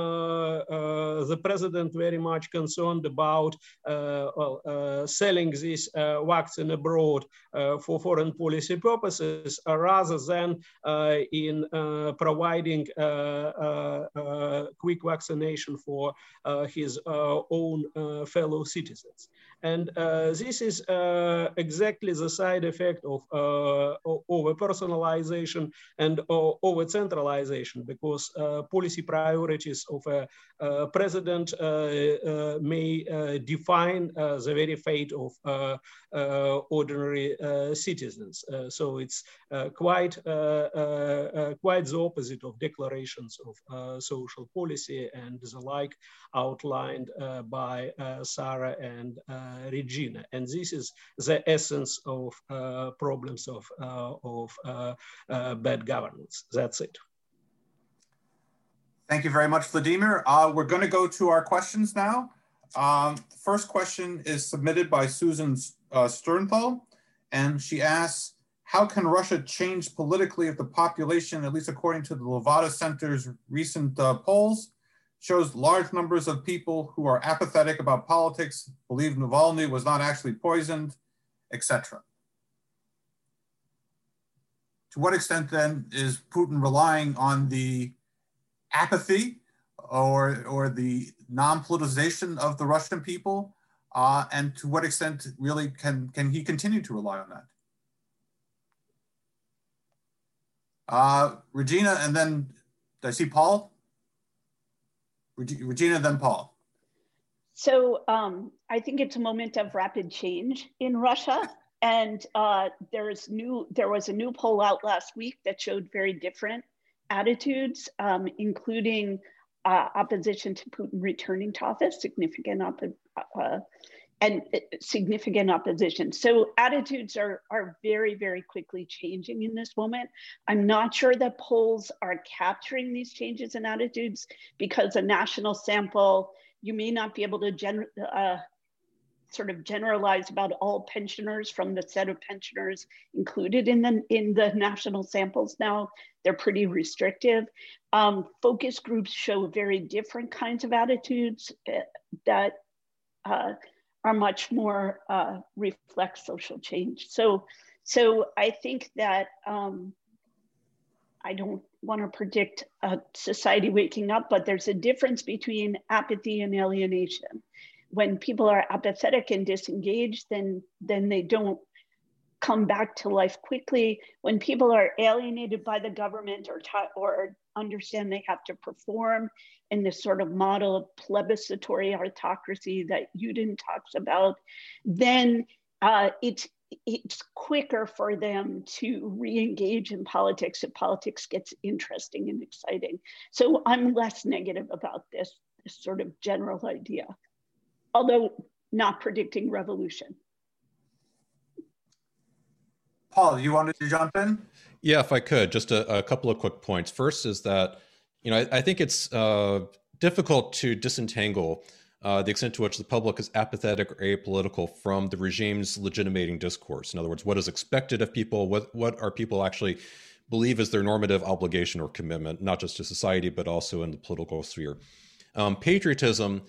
uh, the president very much concerned about uh, well, uh, selling this uh, vaccine abroad uh, for foreign policy purposes, uh, rather than uh, in uh, providing uh, uh, uh, quick vaccination for uh, his uh, own uh, fellow citizens. And uh, this is uh, exactly the side effect of uh, over-personalization and over-centralization, because uh, policy priorities of a, a president uh, uh, may uh, define uh, the very fate of uh, uh, ordinary uh, citizens. Uh, so it's uh, quite, uh, uh, quite the opposite of declarations of uh, social policy and the like outlined uh, by uh, Sarah and uh, Regina, and this is the essence of uh, problems of, uh, of uh, uh, bad governance. That's it. Thank you very much, Vladimir. Uh, we're going to go to our questions now. Um, the first question is submitted by Susan uh, Sternthal, and she asks, how can Russia change politically if the population, at least according to the Levada Center's recent uh, polls, shows large numbers of people who are apathetic about politics, believe Navalny was not actually poisoned, et cetera. To what extent then is Putin relying on the apathy or, or the non-politicization of the Russian people? Uh, and to what extent really can, can he continue to rely on that? Uh, Regina, and then, did I see Paul? Reg- Regina, then Paul. So um, I think it's a moment of rapid change in Russia. And uh, there is new, there was a new poll out last week that showed very different attitudes, um, including uh, opposition to Putin returning to office, significant opposition. Uh, and significant opposition. So attitudes are, are very, very quickly changing in this moment. I'm not sure that polls are capturing these changes in attitudes because a national sample, you may not be able to gen, uh, sort of generalize about all pensioners from the set of pensioners included in the, in the national samples now. They're pretty restrictive. Um, focus groups show very different kinds of attitudes that Uh, are much more uh, reflect social change. So, so I think that um, I don't want to predict a society waking up, but there's a difference between apathy and alienation. When people are apathetic and disengaged, then then they don't come back to life quickly. When people are alienated by the government or or understand they have to perform in this sort of model of plebiscitary autocracy that Yudin talks about, then uh, it's, it's quicker for them to re-engage in politics if politics gets interesting and exciting. So I'm less negative about this, this sort of general idea, although not predicting revolution. Paul, you wanted to jump in? Yeah, if I could, just a, a couple of quick points. First is that, you know, I, I think it's uh, difficult to disentangle uh, the extent to which the public is apathetic or apolitical from the regime's legitimating discourse. In other words, what is expected of people, what, what are people actually believe is their normative obligation or commitment, not just to society, but also in the political sphere. Um, patriotism,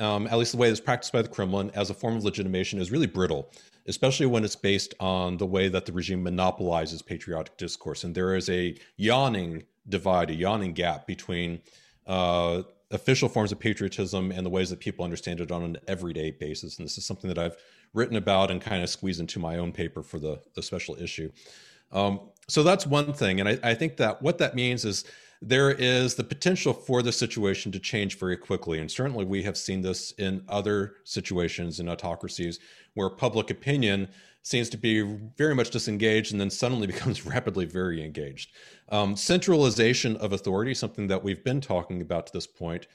um, at least the way it's practiced by the Kremlin as a form of legitimation, is really brittle, especially when it's based on the way that the regime monopolizes patriotic discourse. And there is a yawning divide, a yawning gap between uh, official forms of patriotism and the ways that people understand it on an everyday basis. And this is something that I've written about and kind of squeezed into my own paper for the, the special issue. Um, so that's one thing. And I, I think that what that means is there is the potential for the situation to change very quickly. And certainly we have seen this in other situations in autocracies where public opinion seems to be very much disengaged and then suddenly becomes rapidly very engaged. Um, centralization of authority, something that we've been talking about to this point,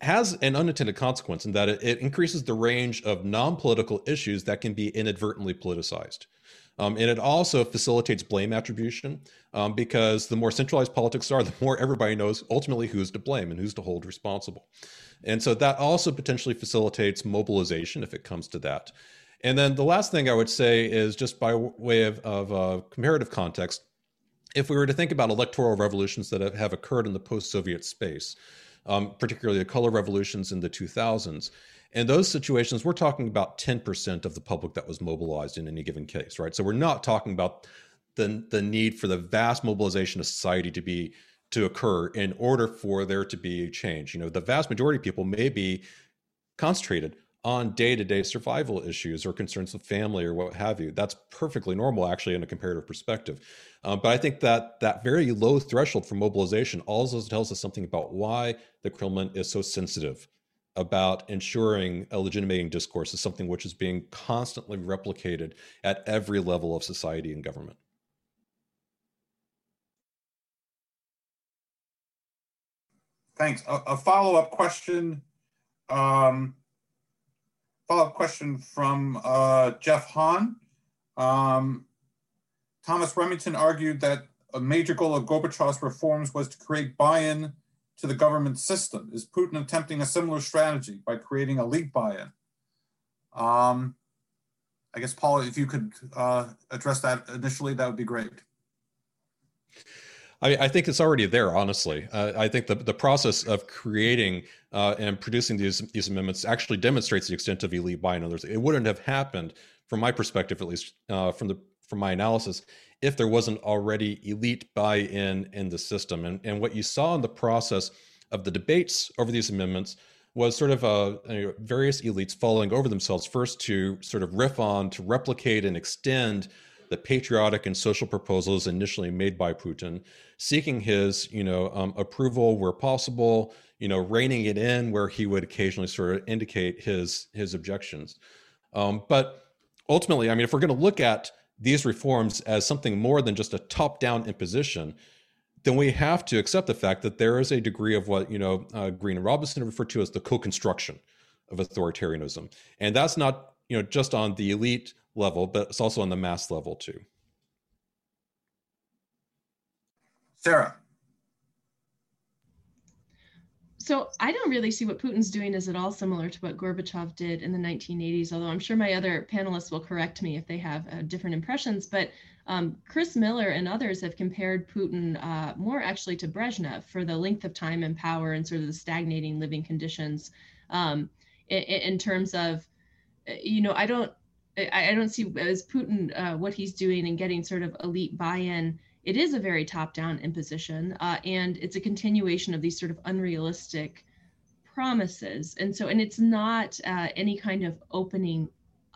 has an unintended consequence in that it, it increases the range of non-political issues that can be inadvertently politicized. Um, and it also facilitates blame attribution um, because the more centralized politics are, the more everybody knows ultimately who's to blame and who's to hold responsible. And so that also potentially facilitates mobilization if it comes to that. And then the last thing I would say is just by way of, of uh, comparative context, if we were to think about electoral revolutions that have occurred in the post-Soviet space, um, particularly the color revolutions in the two thousands, in those situations, we're talking about ten percent of the public that was mobilized in any given case, right? So we're not talking about the, the need for the vast mobilization of society to be to occur in order for there to be a change. You know, the vast majority of people may be concentrated on day-to-day survival issues or concerns of family or what have you. That's perfectly normal, actually, in a comparative perspective. Um, but I think that that very low threshold for mobilization also tells us something about why the Kremlin is so sensitive about ensuring a legitimating discourse is something which is being constantly replicated at every level of society and government. Thanks. A, a follow-up question, um, follow-up question from uh, Jeff Hahn. Um, Thomas Remington argued that a major goal of Gorbachev's reforms was to create buy-in to the government system. Is Putin attempting a similar strategy by creating a league buy-in? Um, I guess, Paul, if you could uh, address that initially, that would be great. I, I think it's already there, honestly. Uh, I think the, the process of creating uh, and producing these, these amendments actually demonstrates the extent of elite buy-in. Others, it wouldn't have happened, from my perspective, at least uh, from the from my analysis, if there wasn't already elite buy-in in the system. And, and what you saw in the process of the debates over these amendments was sort of uh, you know, various elites falling over themselves, first to sort of riff on, to replicate and extend the patriotic and social proposals initially made by Putin, seeking his, you know, um, approval where possible, you know, reining it in where he would occasionally sort of indicate his his objections. Um, but ultimately, I mean, if we're going to look at these reforms as something more than just a top-down imposition, then we have to accept the fact that there is a degree of what, you know, uh, Green and Robinson referred to as the co-construction of authoritarianism. And that's not, you know, just on the elite level, but it's also on the mass level too. Sarah. So I don't really see what Putin's doing is at all similar to what Gorbachev did in the nineteen eighties, although I'm sure my other panelists will correct me if they have uh, different impressions. But um, Chris Miller and others have compared Putin uh, more actually to Brezhnev for the length of time in power and sort of the stagnating living conditions um, in, in terms of, you know, I don't, I, I don't see as Putin, uh, what he's doing and getting sort of elite buy-in. It is a very top-down imposition, uh, and it's a continuation of these sort of unrealistic promises. And so, and it's not uh, any kind of opening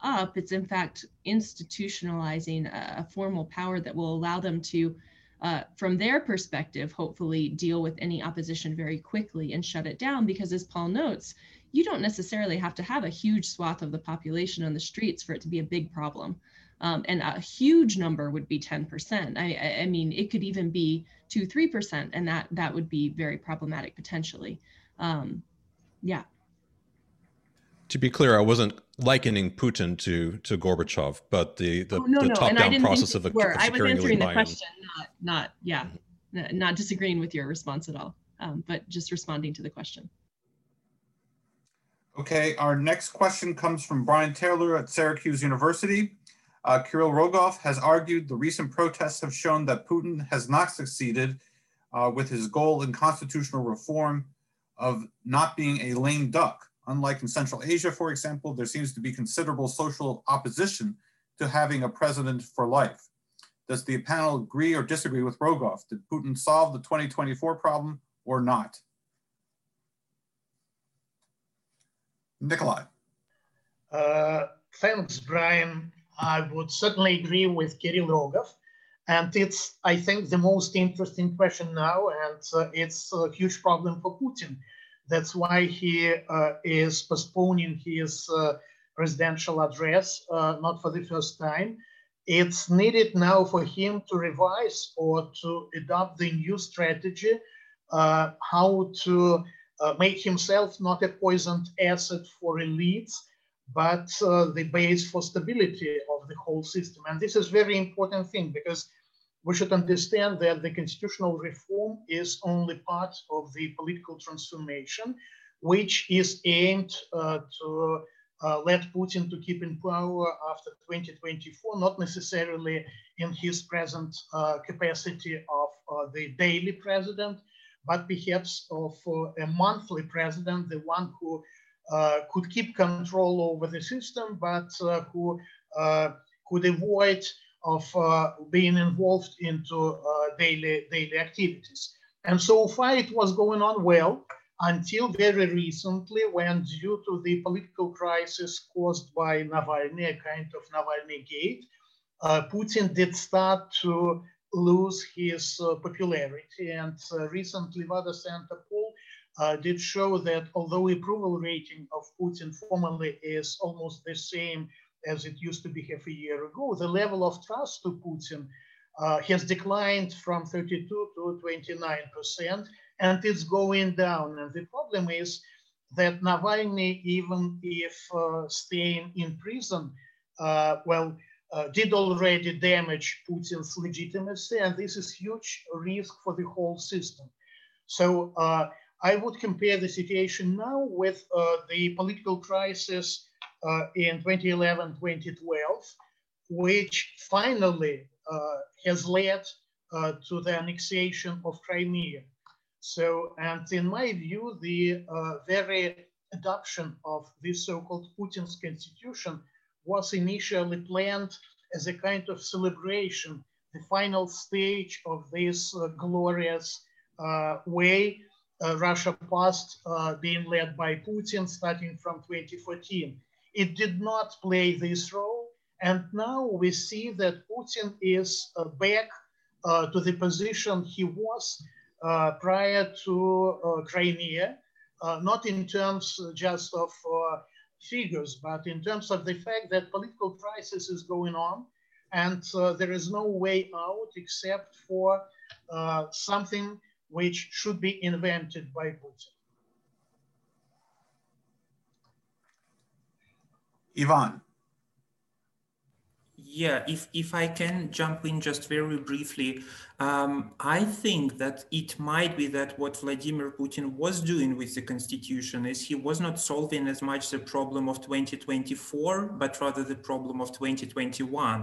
up. It's in fact institutionalizing a, a formal power that will allow them to, uh, from their perspective, hopefully deal with any opposition very quickly and shut it down. Because as Paul notes, you don't necessarily have to have a huge swath of the population on the streets for it to be a big problem. Um, and a huge number would be ten percent. I, I mean, it could even be two, three percent, and that that would be very problematic potentially. Um, yeah. To be clear, I wasn't likening Putin to to Gorbachev, but the the, oh, no, the no. top-down process of, of securing. I was answering the question, not not yeah, not disagreeing with your response at all, um, but just responding to the question. Okay, our next question comes from Brian Taylor at Syracuse University. Uh, Kirill Rogov has argued the recent protests have shown that Putin has not succeeded uh, with his goal in constitutional reform of not being a lame duck. Unlike in Central Asia, for example, there seems to be considerable social opposition to having a president for life. Does the panel agree or disagree with Rogov? Did Putin solve the twenty twenty-four problem or not? Nikolai. Uh, thanks, Brian. I would certainly agree with Kirill Rogov, and it's, I think, the most interesting question now, and uh, it's a huge problem for Putin. That's why he uh, is postponing his uh, presidential address, uh, not for the first time. It's needed now for him to revise or to adopt the new strategy, uh, how to uh, make himself not a poisoned asset for elites, but uh, the base for stability of the whole system. And this is very important thing, because we should understand that the constitutional reform is only part of the political transformation, which is aimed uh, to uh, let Putin to keep in power after twenty twenty-four, not necessarily in his present uh, capacity of uh, the daily president, but perhaps of uh, a monthly president, the one who Uh, could keep control over the system, but uh, who uh, could avoid of uh, being involved into uh, daily daily activities. And so far it was going on well until very recently, when due to the political crisis caused by Navalny, a kind of Navalny gate, uh, Putin did start to lose his uh, popularity. And uh, recent Levada Center poll Uh, did show that although approval rating of Putin formally is almost the same as it used to be half a year ago, the level of trust to Putin uh, has declined from thirty-two to twenty-nine percent, and it's going down. And the problem is that Navalny, even if uh, staying in prison, uh, well, uh, did already damage Putin's legitimacy, and this is huge risk for the whole system. So, uh, I would compare the situation now with uh, the political crisis uh, in twenty eleven twenty twelve, which finally uh, has led uh, to the annexation of Crimea. So, and in my view, the uh, very adoption of this so-called Putin's constitution was initially planned as a kind of celebration, the final stage of this uh, glorious uh, way uh, Russia passed, uh, being led by Putin starting from twenty fourteen. It did not play this role. And now we see that Putin is uh, back uh, to the position he was Uh, prior to uh, Crimea, uh, not in terms just of uh, figures, but in terms of the fact that political crisis is going on and uh, there is no way out except for uh, something which should be invented by Putin. Ivan. Yeah, if, if I can jump in just very briefly, um, I think that it might be that what Vladimir Putin was doing with the constitution is he was not solving as much the problem of twenty twenty-four, but rather the problem of twenty twenty-one,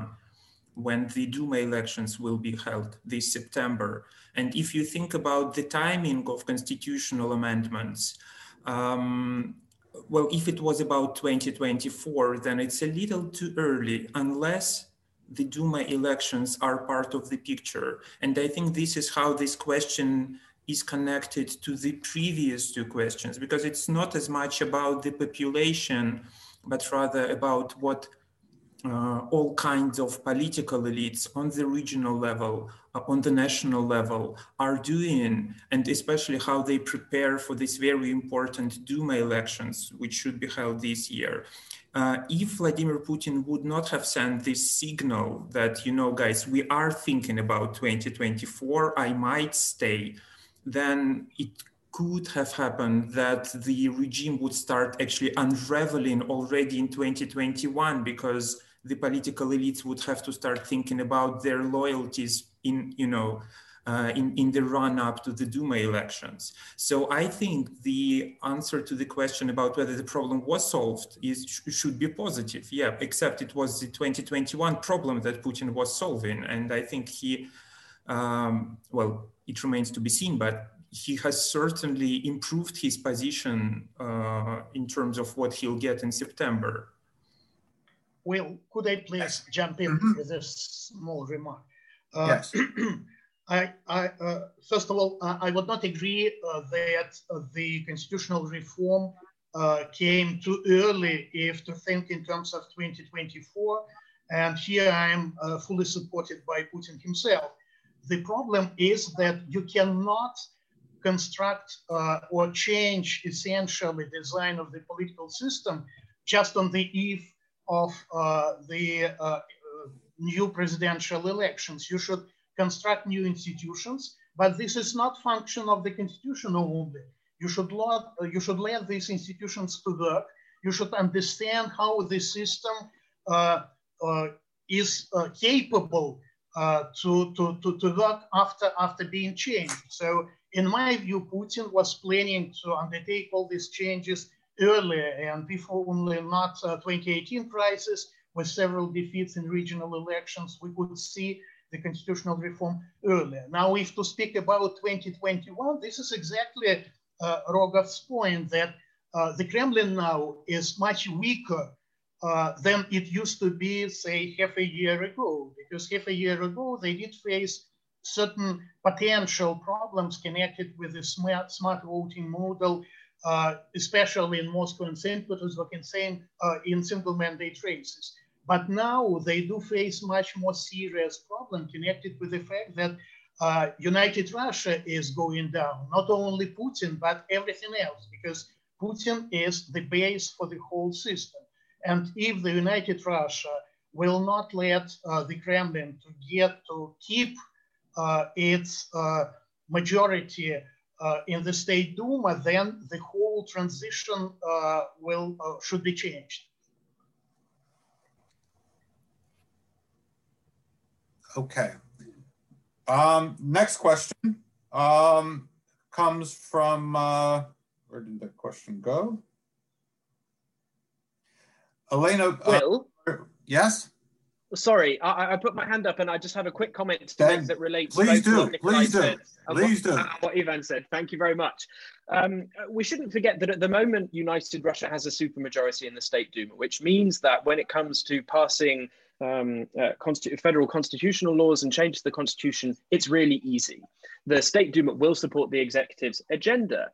when the Duma elections will be held this September. And if you think about the timing of constitutional amendments, um, well, if it was about twenty twenty-four, then it's a little too early unless the Duma elections are part of the picture. And I think this is how this question is connected to the previous two questions, because it's not as much about the population, but rather about what uh, all kinds of political elites on the regional level, on the national level are doing, and especially how they prepare for these very important Duma elections, which should be held this year. Uh, if Vladimir Putin would not have sent this signal that, you know, guys, we are thinking about twenty twenty-four, I might stay, then it could have happened that the regime would start actually unraveling already in twenty twenty-one, because the political elites would have to start thinking about their loyalties in, you know, uh, in, in the run up to the Duma elections. So I think the answer to the question about whether the problem was solved is should be positive. Yeah, except it was the twenty twenty-one problem that Putin was solving. And I think he, um, well, it remains to be seen, but he has certainly improved his position uh, in terms of what he'll get in September. Well, could I please jump in with a small remark? Uh, yes. I, I, uh, first of all, I, I would not agree uh, that uh, the constitutional reform uh, came too early if to think in terms of twenty twenty-four. And here I am uh, fully supported by Putin himself. The problem is that you cannot construct uh, or change essentially design of the political system just on the eve of uh, the uh, new presidential elections. You should construct new institutions, but this is not function of the constitution only. You should, lot, you should let these institutions to work. You should understand how the system uh, uh, is uh, capable uh, to, to, to, to work after, after being changed. So in my view, Putin was planning to undertake all these changes earlier and before only not uh, twenty eighteen crisis, with several defeats in regional elections, we could see the constitutional reform earlier. Now, if to speak about twenty twenty-one, this is exactly uh, Rogov's point that uh, the Kremlin now is much weaker uh, than it used to be, say, half a year ago, because half a year ago, they did face certain potential problems connected with the smart, smart voting model, uh, especially in Moscow and Saint Petersburg and Saint, uh, in single mandate races. But now they do face much more serious problem connected with the fact that uh, United Russia is going down, not only Putin, but everything else, because Putin is the base for the whole system. And if the United Russia will not let uh, the Kremlin to get to keep uh, its uh, majority uh, in the State Duma, then the whole transition uh, will, uh, should be changed. Okay. Um, next question um, comes from, uh, where did that question go? Elena. Will? Uh, yes? Sorry, I, I put my hand up and I just have a quick comment to make that relates please both do, to what Nikolai please said do, and please what, do. what Ivan said. Thank you very much. Um, we shouldn't forget that at the moment, United Russia has a supermajority in the State Duma, which means that when it comes to passing um, uh, constitu- federal constitutional laws and changes to the constitution, it's really easy. The State Duma will support the executive's agenda.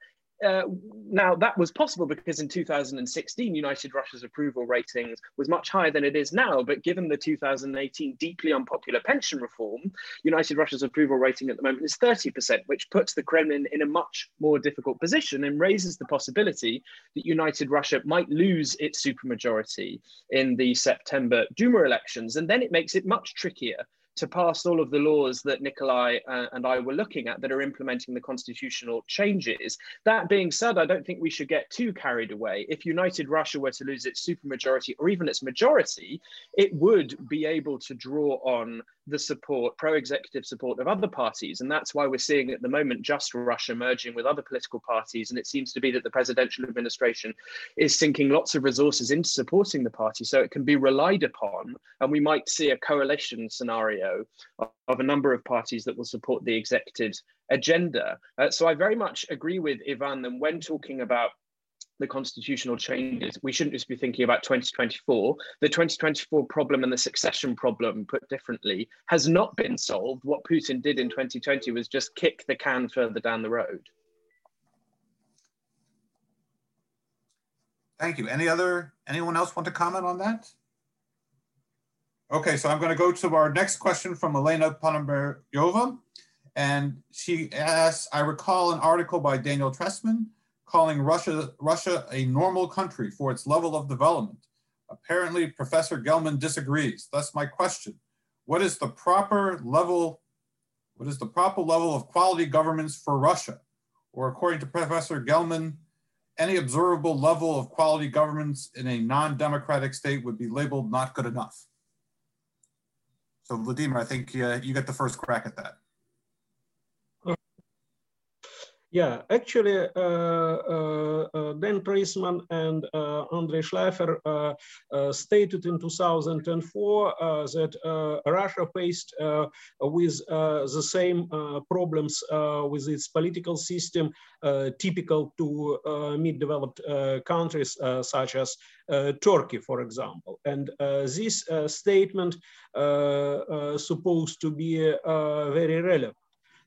Uh, now, that was possible because in two thousand sixteen, United Russia's approval ratings was much higher than it is now. But given the two thousand eighteen deeply unpopular pension reform, United Russia's approval rating at the moment is thirty percent, which puts the Kremlin in a much more difficult position and raises the possibility that United Russia might lose its supermajority in the September Duma elections. And then it makes it much trickier to pass all of the laws that Nikolai uh, and I were looking at that are implementing the constitutional changes. That being said, I don't think we should get too carried away. If United Russia were to lose its supermajority or even its majority, it would be able to draw on the support, pro-executive support of other parties. And that's why we're seeing at the moment Just Russia merging with other political parties. And it seems to be that the presidential administration is sinking lots of resources into supporting the party so it can be relied upon. And we might see a coalition scenario of a number of parties that will support the executive's agenda. Uh, so I very much agree with Ivan that when talking about the constitutional changes, we shouldn't just be thinking about twenty twenty-four. The twenty twenty-four problem and the succession problem, put differently, has not been solved. What Putin did in twenty twenty was just kick the can further down the road. Thank you. Any other, anyone else want to comment on that? Okay, so I'm going to go to our next question from Elena Ponomaryova. And she asks, I recall an article by Daniel Tressman calling Russia, Russia a normal country for its level of development. Apparently, Professor Gelman disagrees. That's my question. What is the proper level, what is the proper level of quality governments for Russia? Or according to Professor Gelman, any observable level of quality governments in a non-democratic state would be labeled not good enough. So Vladimir, I think uh, you get the first crack at that. Yeah, actually, uh, uh, uh, Dan Priestman and uh, Andrei Schleifer uh, uh, stated in two thousand four uh, that uh, Russia faced uh, with uh, the same uh, problems uh, with its political system, uh, typical to uh, mid-developed uh, countries uh, such as uh, Turkey, for example. And uh, this uh, statement uh, uh, supposed to be uh, very relevant.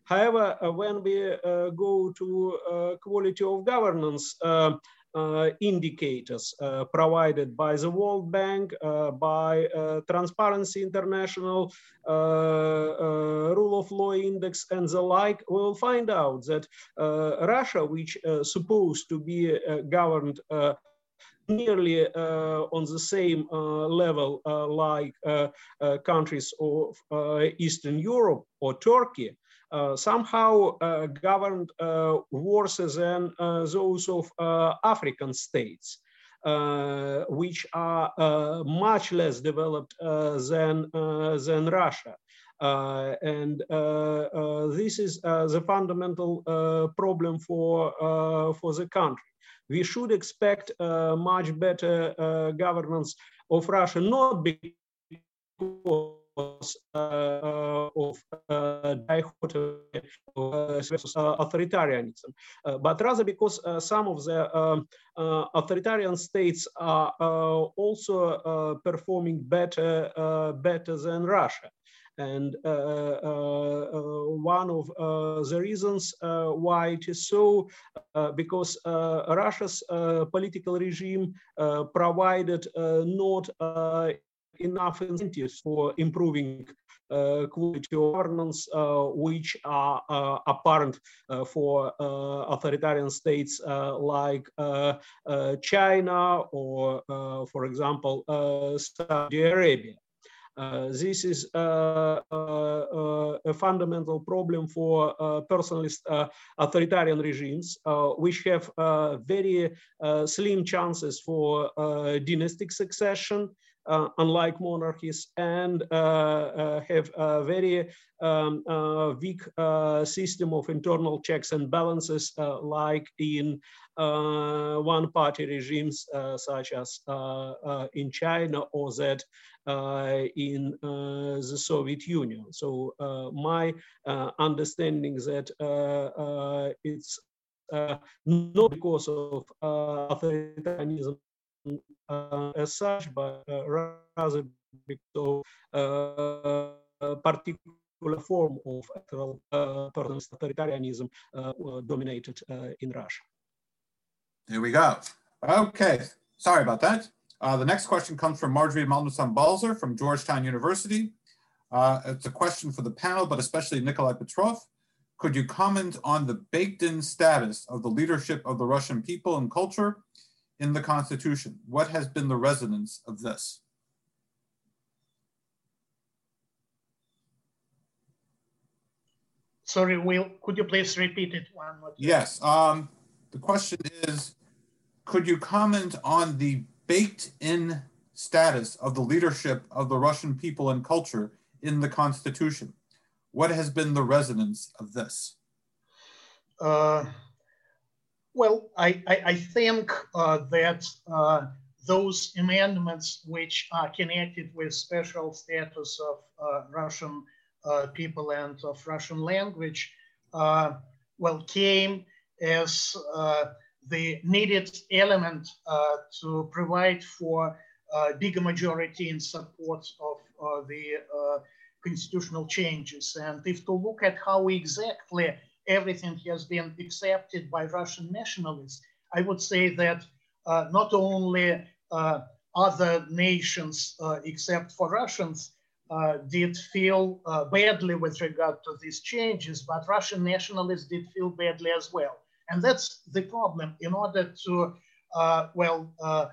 However, uh, when we uh, go to uh, quality of governance uh, uh, indicators uh, provided by the World Bank, uh, by uh, Transparency International, uh, uh, Rule of Law Index and the like, we'll find out that uh, Russia, which uh, supposed to be uh, governed uh, nearly uh, on the same uh, level uh, like uh, uh, countries of uh, Eastern Europe or Turkey, Uh, somehow uh, governed uh, worse than uh, those of uh, African states, uh, which are uh, much less developed uh, than, uh, than Russia. Uh, and uh, uh, this is uh, the fundamental uh, problem for, uh, for the country. We should expect uh, much better uh, governance of Russia, not because Uh, of uh, dichotomy versus uh, authoritarianism, uh, but rather because uh, some of the um, uh, authoritarian states are uh, also uh, performing better, uh, better than Russia. And uh, uh, one of uh, the reasons uh, why it is so, uh, because uh, Russia's uh, political regime uh, provided uh, not uh, enough incentives for improving uh, quality of governance, uh, which are uh, apparent uh, for uh, authoritarian states uh, like uh, uh, China or, uh, for example, uh, Saudi Arabia. Uh, this is uh, uh, uh, a fundamental problem for uh, personalist uh, authoritarian regimes, uh, which have uh, very uh, slim chances for uh, dynastic succession. uh, unlike monarchies, and uh, uh, have a very um, uh, weak uh, system of internal checks and balances, uh, like in uh, one-party regimes, uh, such as uh, uh, in China, or that uh, in uh, the Soviet Union. So uh, my uh, understanding that uh, uh, it's Uh, not because of uh, authoritarianism uh, as such, but uh, rather because of uh, a particular form of uh, authoritarianism uh, dominated uh, in Russia. There we go. Okay, sorry about that. Uh, the next question comes from Marjorie Malmström-Balzer from Georgetown University. Uh, it's a question for the panel, but especially Nikolai Petrov. Could you comment on the baked-in status of the leadership of the Russian people and culture in the Constitution? What has been the resonance of this? Sorry, Will, could you please repeat it one more time? Yes, um, the question is, could you comment on the baked-in status of the leadership of the Russian people and culture in the Constitution? What has been the resonance of this? Uh, well, I, I, I think uh, that uh, those amendments which are connected with special status of uh, Russian uh, people and of Russian language, uh, well, came as uh, the needed element uh, to provide for a bigger majority in support of uh, the uh, constitutional changes. And if to look at how exactly everything has been accepted by Russian nationalists, I would say that uh, not only uh, other nations, uh, except for Russians, uh, did feel uh, badly with regard to these changes, but Russian nationalists did feel badly as well. And that's the problem. In order to, uh, well, uh,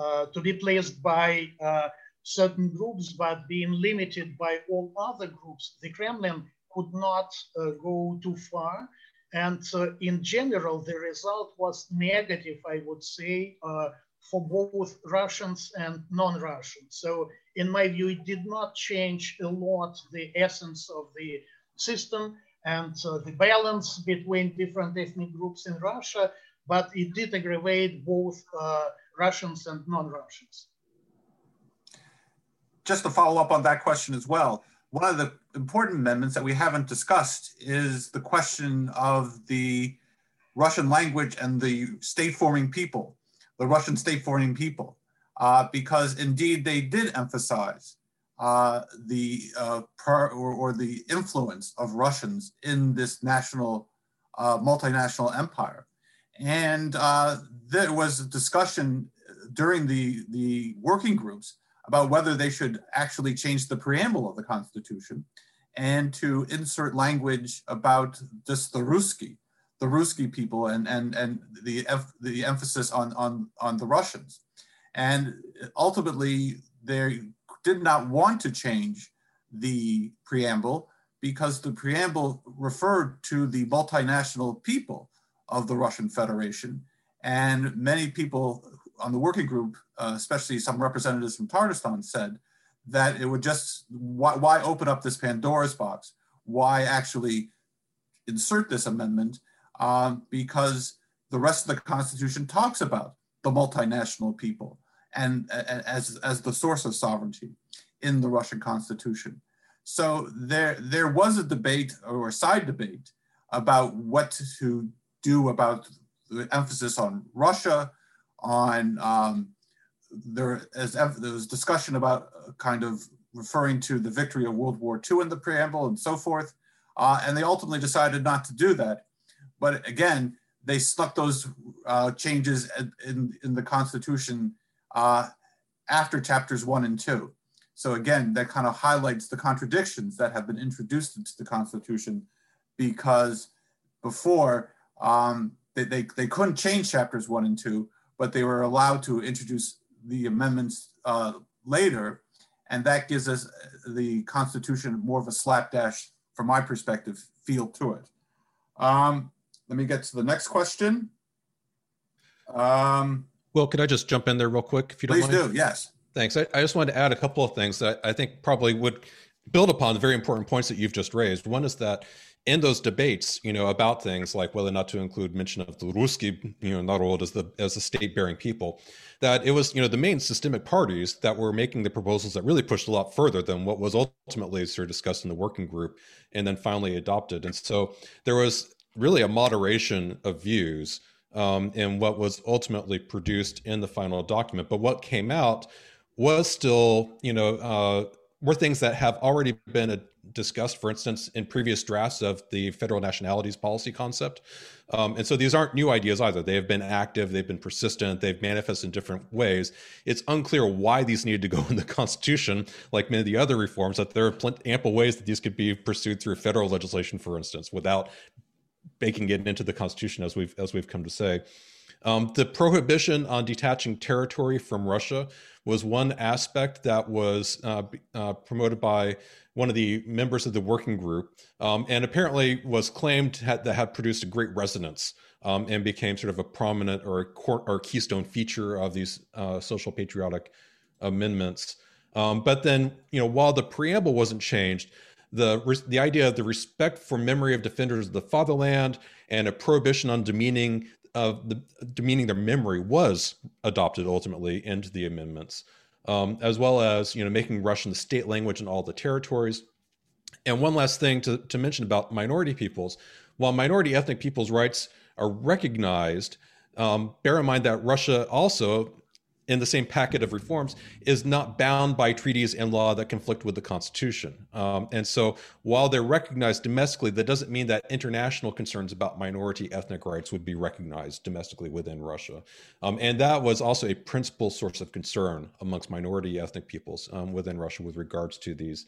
uh, to be placed by uh, certain groups, but being limited by all other groups, the Kremlin could not uh, go too far. And uh, in general, the result was negative, I would say, uh, for both Russians and non-Russians. So in my view, it did not change a lot the essence of the system and uh, the balance between different ethnic groups in Russia, but it did aggravate both uh, Russians and non-Russians. Just to follow up on that question as well, one of the important amendments that we haven't discussed is the question of the Russian language and the state-forming people, the Russian state-forming people, uh, because indeed they did emphasize uh, the uh, per, or, or the influence of Russians in this national, uh, multinational empire. And uh, there was a discussion during the, the working groups about whether they should actually change the preamble of the Constitution and to insert language about just the Ruski, the Ruski people, and, and, and the, the emphasis on, on, on the Russians. And ultimately, they did not want to change the preamble because the preamble referred to the multinational people of the Russian Federation, and many people on the working group, uh, especially some representatives from Tatarstan, said that it would just, why, why open up this Pandora's box? Why actually insert this amendment? Um, because the rest of the Constitution talks about the multinational people and uh, as, as the source of sovereignty in the Russian Constitution. So there, there was a debate or a side debate about what to do about the emphasis on Russia, on um, there, as, there was discussion about uh, kind of referring to the victory of World War Two in the preamble and so forth. Uh, and they ultimately decided not to do that. But again, they stuck those uh, changes in, in the Constitution uh, after chapters one and two. So again, that kind of highlights the contradictions that have been introduced into the Constitution, because before um, they, they, they couldn't change chapters one and two, but they were allowed to introduce the amendments uh, later. And that gives us the Constitution more of a slapdash, from my perspective, feel to it. Um, let me get to the next question. Um, Will, could I just jump in there real quick, if you don't mind? Please do, yes. Thanks. I, I just wanted to add a couple of things that I think probably would build upon the very important points that you've just raised. One is that in those debates, you know, about things like whether or not to include mention of the Ruski, you know, Narod as the as the state-bearing people, that it was, you know, the main systemic parties that were making the proposals that really pushed a lot further than what was ultimately sort of discussed in the working group and then finally adopted. And so there was really a moderation of views um, in what was ultimately produced in the final document. But what came out was still, you know, uh, were things that have already been a, discussed, for instance, in previous drafts of the federal nationalities policy concept. Um, and so these aren't new ideas either. They have been active, they've been persistent, they've manifested in different ways. It's unclear why these needed to go in the Constitution, like many of the other reforms, that there are plenty, ample ways that these could be pursued through federal legislation, for instance, without baking it into the Constitution, as we've, as we've come to say. Um, the prohibition on detaching territory from Russia was one aspect that was uh, uh, promoted by one of the members of the working group, um, and apparently was claimed had, that had produced a great resonance um, and became sort of a prominent or, a core, or keystone feature of these uh, social patriotic amendments. Um, but then, you know, while the preamble wasn't changed, the the idea of the respect for memory of defenders of the fatherland and a prohibition on demeaning of the demeaning their memory was adopted ultimately into the amendments, um, as well as, you know, making Russian the state language in all the territories. And one last thing to, to mention about minority peoples, while minority ethnic peoples' rights are recognized, um, bear in mind that Russia also, in the same packet of reforms, is not bound by treaties and law that conflict with the Constitution. Um, and so while they're recognized domestically, that doesn't mean that international concerns about minority ethnic rights would be recognized domestically within Russia. Um, and that was also a principal source of concern amongst minority ethnic peoples um, within Russia with regards to these,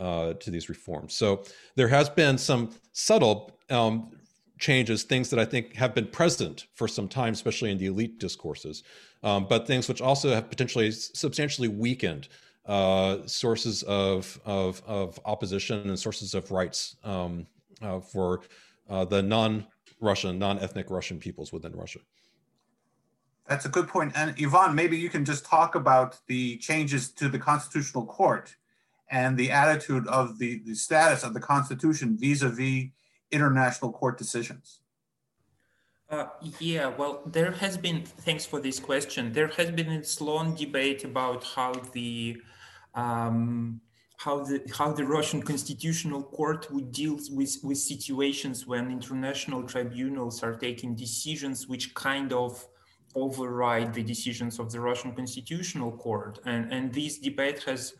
uh, to these reforms. So there has been some subtle um, changes, things that I think have been present for some time, especially in the elite discourses, um, but things which also have potentially substantially weakened uh, sources of, of, of opposition and sources of rights um, uh, for uh, the non-Russian, non-ethnic Russian peoples within Russia. That's a good point. And Ivan, maybe you can just talk about the changes to the Constitutional Court and the attitude of the, the status of the Constitution vis-a-vis international court decisions? Uh, yeah, well, there has been, thanks for this question, there has been this long debate about how the, um, how the, how the Russian Constitutional Court would deal with, with situations when international tribunals are taking decisions which kind of override the decisions of the Russian Constitutional Court. And, and this debate has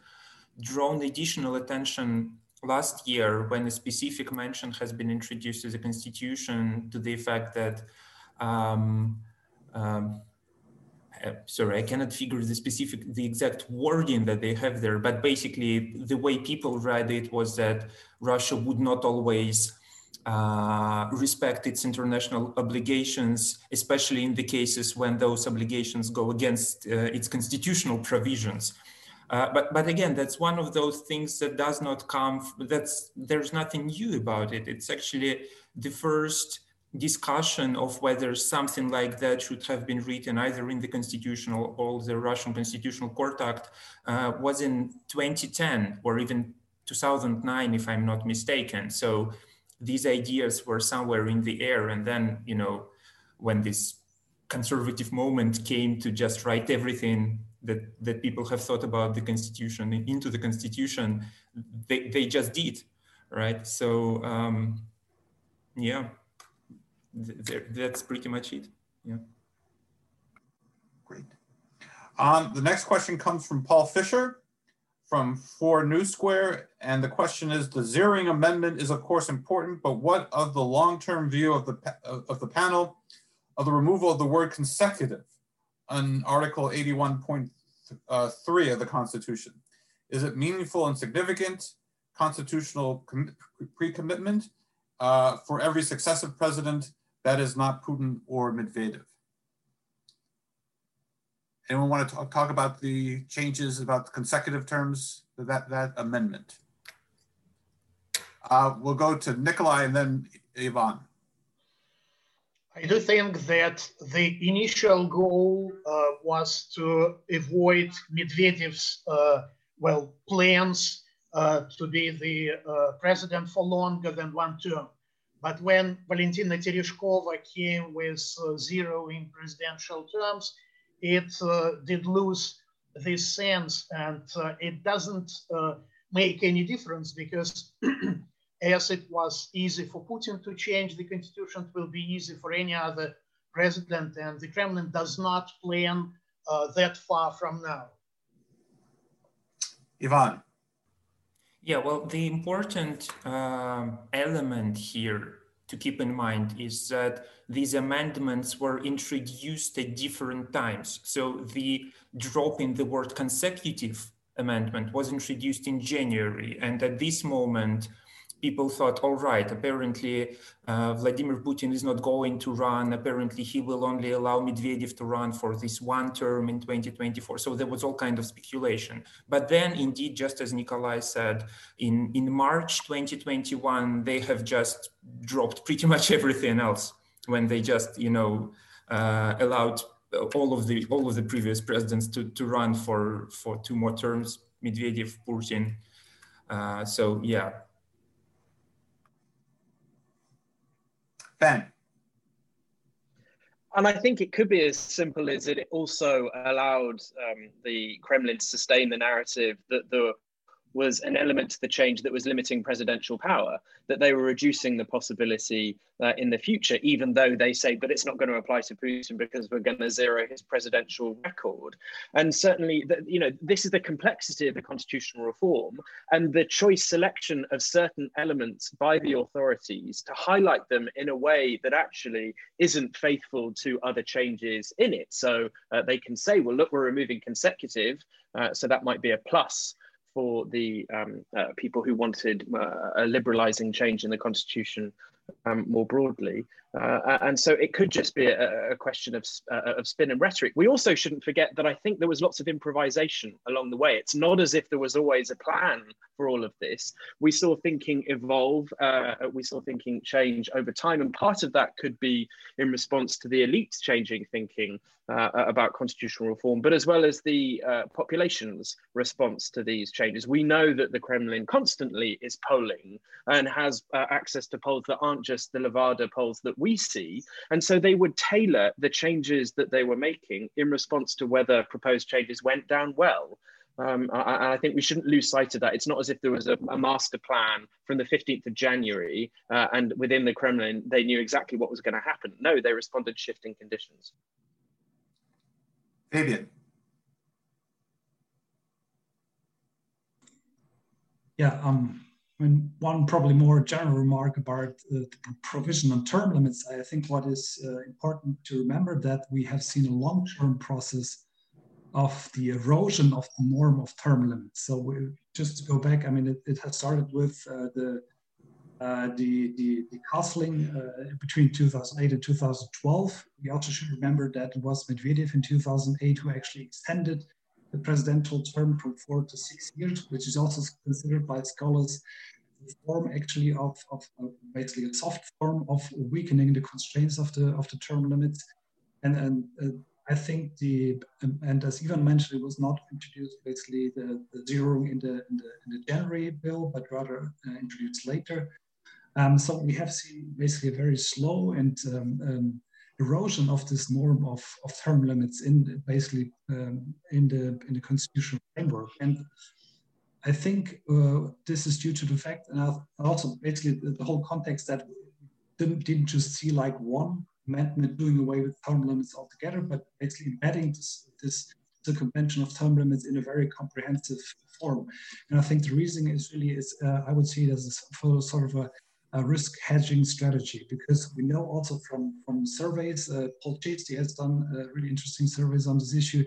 drawn additional attention last year, when a specific mention has been introduced to the Constitution to the effect that, um, um, sorry, I cannot figure the specific, the exact wording that they have there, but basically the way people read it was that Russia would not always uh, respect its international obligations, especially in the cases when those obligations go against uh, its constitutional provisions. Uh, but, but again, that's one of those things that does not come, that's, there's nothing new about it. It's actually the first discussion of whether something like that should have been written either in the Constitutional or the Russian Constitutional Court Act uh, was in twenty ten or even two thousand nine, if I'm not mistaken. So these ideas were somewhere in the air. And then, you know, when this conservative moment came to just write everything that, that people have thought about the Constitution into the Constitution, they, they just did, right? So, um, yeah, th that's pretty much it, yeah. Great. Um, the next question comes from Paul Fisher from four New Square. And the question is, the zeroing amendment is of course important, but what of the long-term view of the, of the panel of the removal of the word consecutive on Article eighty-one point three of the Constitution? Is it meaningful and significant constitutional pre-commitment uh, for every successive president that is not Putin or Medvedev? Anyone want to talk, talk about the changes about the consecutive terms, that, that amendment? Uh, we'll go to Nikolai and then Ivan. I do think that the initial goal uh, was to avoid Medvedev's, uh, well, plans uh, to be the uh, president for longer than one term. But when Valentina Tereshkova came with uh, zero in presidential terms, it uh, did lose this sense, and uh, it doesn't uh, make any difference, because as it was easy for Putin to change the constitution, it will be easy for any other president, and the Kremlin does not plan uh, that far from now. Ivan. Yeah, well, the important um, element here to keep in mind is that these amendments were introduced at different times. So the drop in the word consecutive amendment was introduced in January. And at this moment, people thought, all right, apparently uh, Vladimir Putin is not going to run. Apparently he will only allow Medvedev to run for this one term in twenty twenty-four. So there was all kind of speculation. But then indeed, just as Nikolai said, in, in March twenty twenty-one, they have just dropped pretty much everything else when they just, you know, uh, allowed all of the all of the previous presidents to, to run for, for two more terms, Medvedev, Putin. Uh, so, yeah. Ben. And I think it could be as simple as it also allowed um, the Kremlin to sustain the narrative that there was an element to the change that was limiting presidential power, that they were reducing the possibility uh, in the future, even though they say, but it's not going to apply to Putin because we're going to zero his presidential record. And certainly, the, you know, this is the complexity of the constitutional reform and the choice selection of certain elements by the authorities to highlight them in a way that actually isn't faithful to other changes in it. So uh, they can say, well, look, we're removing consecutive, uh, so that might be a plus for the um, uh, people who wanted uh, a liberalizing change in the constitution um, more broadly. Uh, and so it could just be a, a question of, uh, of spin and rhetoric. We also shouldn't forget that I think there was lots of improvisation along the way. It's not as if there was always a plan for all of this. We saw thinking evolve, uh, we saw thinking change over time. And part of that could be in response to the elites changing thinking uh, about constitutional reform, but as well as the uh, population's response to these changes. We know that the Kremlin constantly is polling and has uh, access to polls that aren't just the Levada polls that we see. And so they would tailor the changes that they were making in response to whether proposed changes went down well. Um, I, I think we shouldn't lose sight of that. It's not as if there was a, a master plan from the fifteenth of January uh, and within the Kremlin, they knew exactly what was going to happen. No, they responded to shifting conditions. Fabian. Yeah, um, I mean, one probably more general remark about uh, the provision on term limits. I think what is uh, important to remember that we have seen a long-term process of the erosion of the norm of term limits. So we, just to go back, I mean, it, it has started with uh, the, uh, the the the castling uh, between two thousand eight and two thousand twelve. We also should remember that it was Medvedev in two thousand eight who actually extended the presidential term from four to six years, which is also considered by scholars the form actually of, of, of basically a soft form of weakening the constraints of the of the term limits. And and uh, I think the um, and as Ivan mentioned, it was not introduced basically the, the zeroing in the, in the in the January bill, but rather uh, introduced later. Um, so we have seen basically a very slow and um, um, erosion of this norm of, of term limits in the, basically um, in the in the constitutional framework. And I think uh, this is due to the fact, and also basically the whole context, that didn't didn't just see like one amendment doing away with term limits altogether, but basically embedding this this the convention of term limits in a very comprehensive form. And I think the reasoning is really is uh, I would see it as a sort of a a risk hedging strategy, because we know also from, from surveys, uh, Paul Chasty has done uh, really interesting surveys on this issue,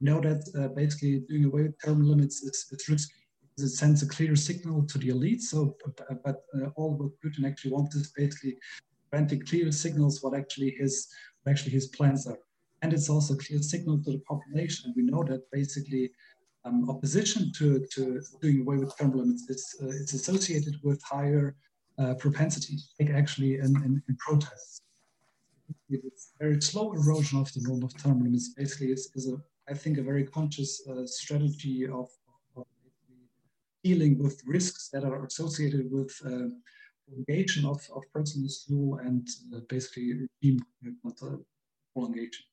we know that uh, basically doing away with term limits is, is risky. It sends a clear signal to the elite, so, but, but uh, all what Putin actually wants is basically preventing clear signals what actually his what actually his plans are. And it's also a clear signal to the population. We know that basically um, opposition to, to doing away with term limits is uh, it's associated with higher Uh, propensity to take actually in, in, in protests. its very slow erosion of the rule of term limits basically is, is a, I think, a very conscious uh, strategy of, of dealing with risks that are associated with uh, prolongation of, of personalist rule and uh, basically regime prolongation.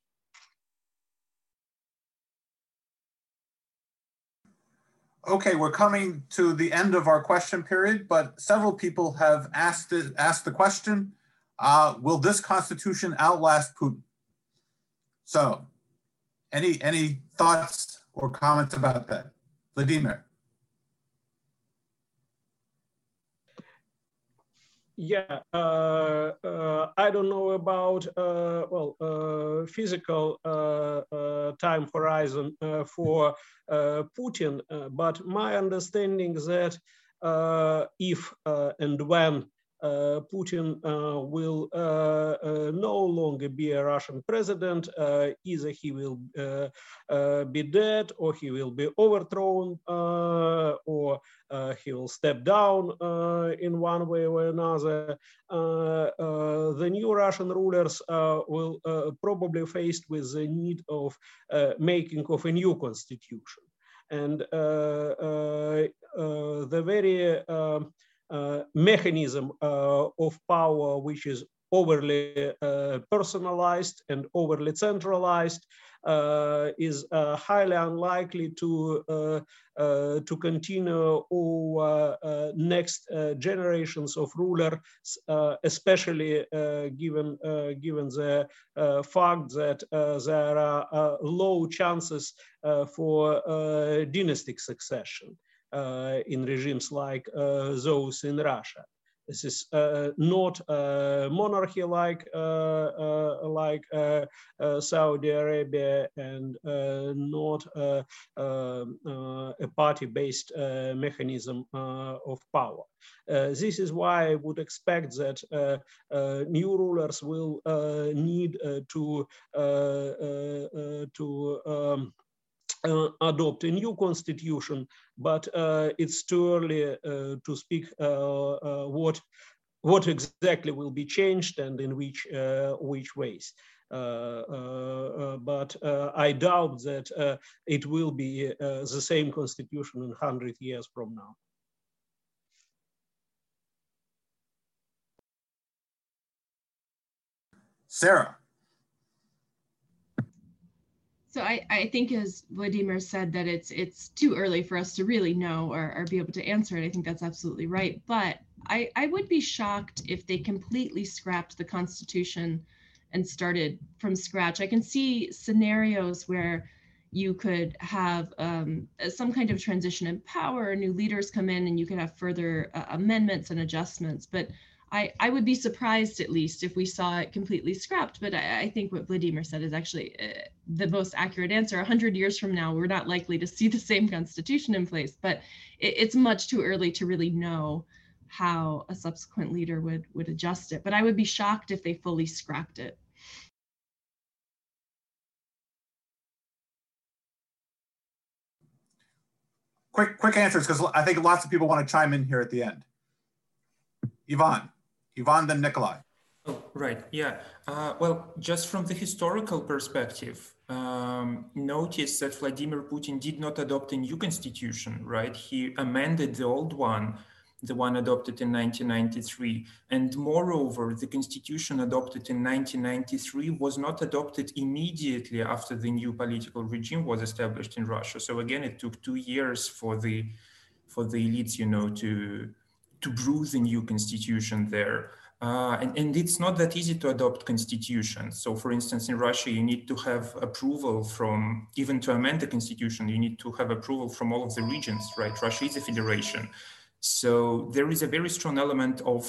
Okay, we're coming to the end of our question period, but several people have asked, it, asked the question, uh, will this constitution outlast Putin? So, any, any thoughts or comments about that? Vladimir. Yeah, uh, uh, I don't know about, uh, well, uh, physical uh, uh, time horizon uh, for uh, Putin, uh, but my understanding is that uh, if uh, and when uh, Putin uh, will uh, uh, no longer be a Russian president, uh, either he will uh, uh, be dead or he will be overthrown uh, or Uh, he will step down uh, in one way or another. Uh, uh, the new Russian rulers uh, will uh, probably faced with the need of uh, making of a new constitution. And uh, uh, uh, the very uh, uh, mechanism uh, of power, which is overly uh, personalized and overly centralized, Uh, is uh, highly unlikely to uh, uh, to continue over uh, next uh, generations of rulers, uh, especially uh, given uh, given the uh, fact that uh, there are uh, low chances uh, for uh, dynastic succession uh, in regimes like uh, those in Russia. This is uh, not a monarchy like uh, uh, like uh, uh, Saudi Arabia, and uh, not uh, uh, uh, a party-based uh, mechanism uh, of power. Uh, this is why I would expect that uh, uh, new rulers will uh, need uh, to uh, uh, uh, to um, Uh, adopt a new constitution, but uh, it's too early uh, to speak uh, uh, what what exactly will be changed and in which uh, which ways. Uh, uh, uh, but uh, I doubt that uh, it will be uh, the same constitution in one hundred years from now. Sarah. So I, I think, as Vladimir said, that it's it's too early for us to really know or, or be able to answer it. I think that's absolutely right. But I, I would be shocked if they completely scrapped the Constitution and started from scratch. I can see scenarios where you could have um, some kind of transition in power, new leaders come in, and you could have further uh, amendments and adjustments. But I, I would be surprised, at least, if we saw it completely scrapped. But I, I think what Vladimir said is actually uh, the most accurate answer. one hundred years from now, we're not likely to see the same constitution in place, but it, it's much too early to really know how a subsequent leader would, would adjust it. But I would be shocked if they fully scrapped it. Quick, quick answers, because I think lots of people want to chime in here at the end. Ivan. Ivan, then Nikolai. Oh, right, yeah. Uh, well, just from the historical perspective, um, notice that Vladimir Putin did not adopt a new constitution, right? He amended the old one, the one adopted in nineteen ninety-three. And moreover, the constitution adopted in nineteen ninety-three was not adopted immediately after the new political regime was established in Russia. So again, it took two years for the, for the elites, you know, to, to brew the new constitution there. Uh, and, and it's not that easy to adopt constitutions. So for instance, in Russia, you need to have approval from, even to amend the constitution, you need to have approval from all of the regions, right? Russia is a federation. So there is a very strong element of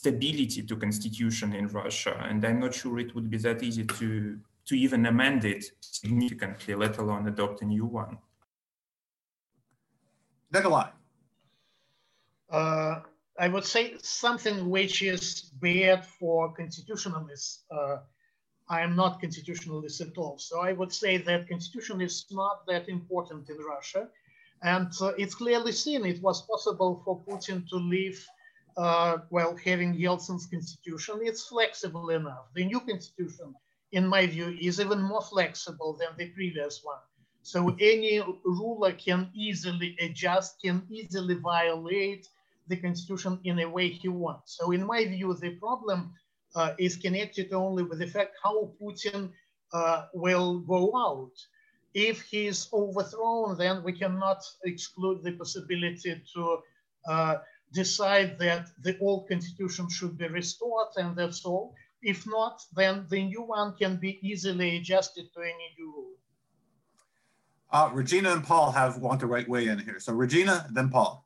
stability to constitution in Russia. And I'm not sure it would be that easy to, to even amend it significantly, let alone adopt a new one. Nikolai. Uh, I would say something which is bad for constitutionalists. Uh, I am not constitutionalist at all. So I would say that constitution is not that important in Russia. And uh, it's clearly seen. It was possible for Putin to leave uh, well, having Yeltsin's constitution, it's flexible enough. The new constitution, in my view, is even more flexible than the previous one. So any ruler can easily adjust, can easily violate the constitution in a way he wants. So in my view, the problem uh, is connected only with the fact how Putin uh, will go out. If he is overthrown, then we cannot exclude the possibility to uh, decide that the old constitution should be restored, and that's all. If not, then the new one can be easily adjusted to any new rule. Uh, Regina and Paul have want to right way in here. So Regina, then Paul.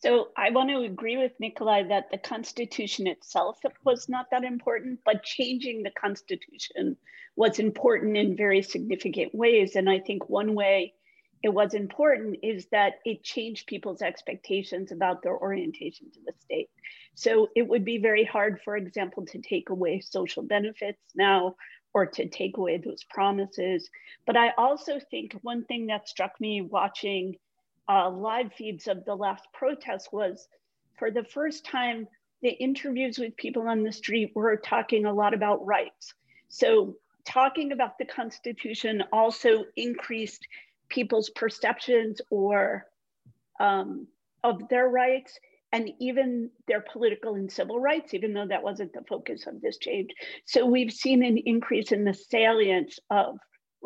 So I want to agree with Nikolai that the Constitution itself was not that important, but changing the Constitution was important in very significant ways. And I think one way it was important is that it changed people's expectations about their orientation to the state. So it would be very hard, for example, to take away social benefits now or to take away those promises. But I also think one thing that struck me watching Uh, live feeds of the last protest was, for the first time, the interviews with people on the street were talking a lot about rights. So talking about the Constitution also increased people's perceptions or um, of their rights and even their political and civil rights, even though that wasn't the focus of this change. So we've seen an increase in the salience of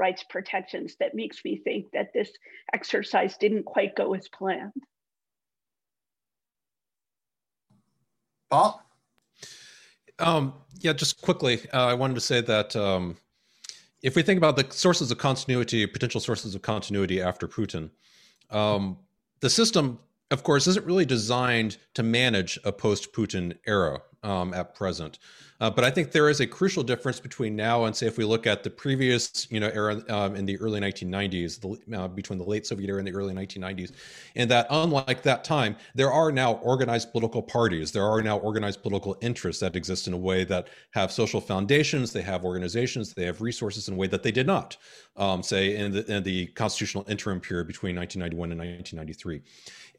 rights protections that makes me think that this exercise didn't quite go as planned. Paul? Um, yeah, just quickly, uh, I wanted to say that um, if we think about the sources of continuity, potential sources of continuity after Putin, um, the system, of course, isn't really designed to manage a post-Putin era um, at present. Uh, but I think there is a crucial difference between now and, say, if we look at the previous, you know, era um, in the early nineteen nineties, the, uh, between the late Soviet era and the early nineteen nineties, and that unlike that time, there are now organized political parties. There are now organized political interests that exist in a way that have social foundations, they have organizations, they have resources in a way that they did not, um, say, in the, in the constitutional interim period between nineteen ninety-one and nineteen ninety-three.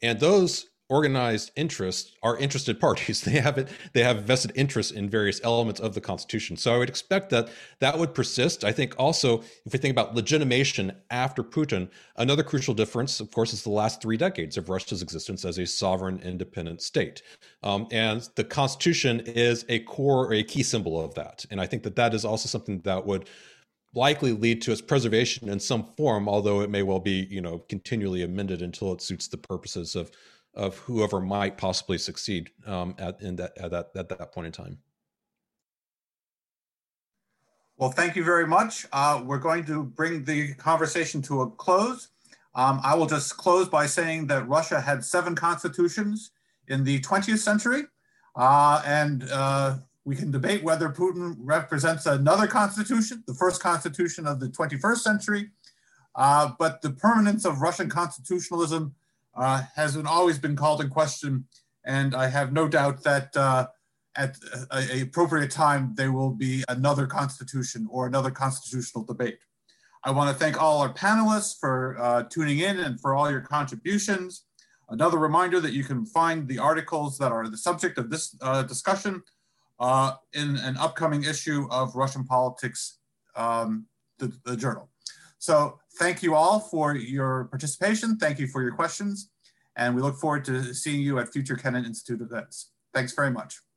And those organized interests are interested parties. They have it, they have vested interest in various elements of the Constitution. So I would expect that that would persist. I think also, if we think about legitimation after Putin, another crucial difference, of course, is the last three decades of Russia's existence as a sovereign, independent state. Um, and the Constitution is a core or a key symbol of that. And I think that that is also something that would likely lead to its preservation in some form, although it may well be, you know, continually amended until it suits the purposes of of whoever might possibly succeed um, at, in that, at, that, at that point in time. Well, thank you very much. Uh, we're going to bring the conversation to a close. Um, I will just close by saying that Russia had seven constitutions in the twentieth century. Uh, and uh, we can debate whether Putin represents another constitution, the first constitution of the twenty-first century. Uh, but the permanence of Russian constitutionalism Uh, has been, always been called in question, and I have no doubt that uh, at a, a appropriate time there will be another constitution or another constitutional debate. I want to thank all our panelists for uh, tuning in and for all your contributions. Another reminder that you can find the articles that are the subject of this uh, discussion uh, in an upcoming issue of Russian Politics, um, the, the journal. So thank you all for your participation. Thank you for your questions. And we look forward to seeing you at future Kennan Institute events. Thanks very much.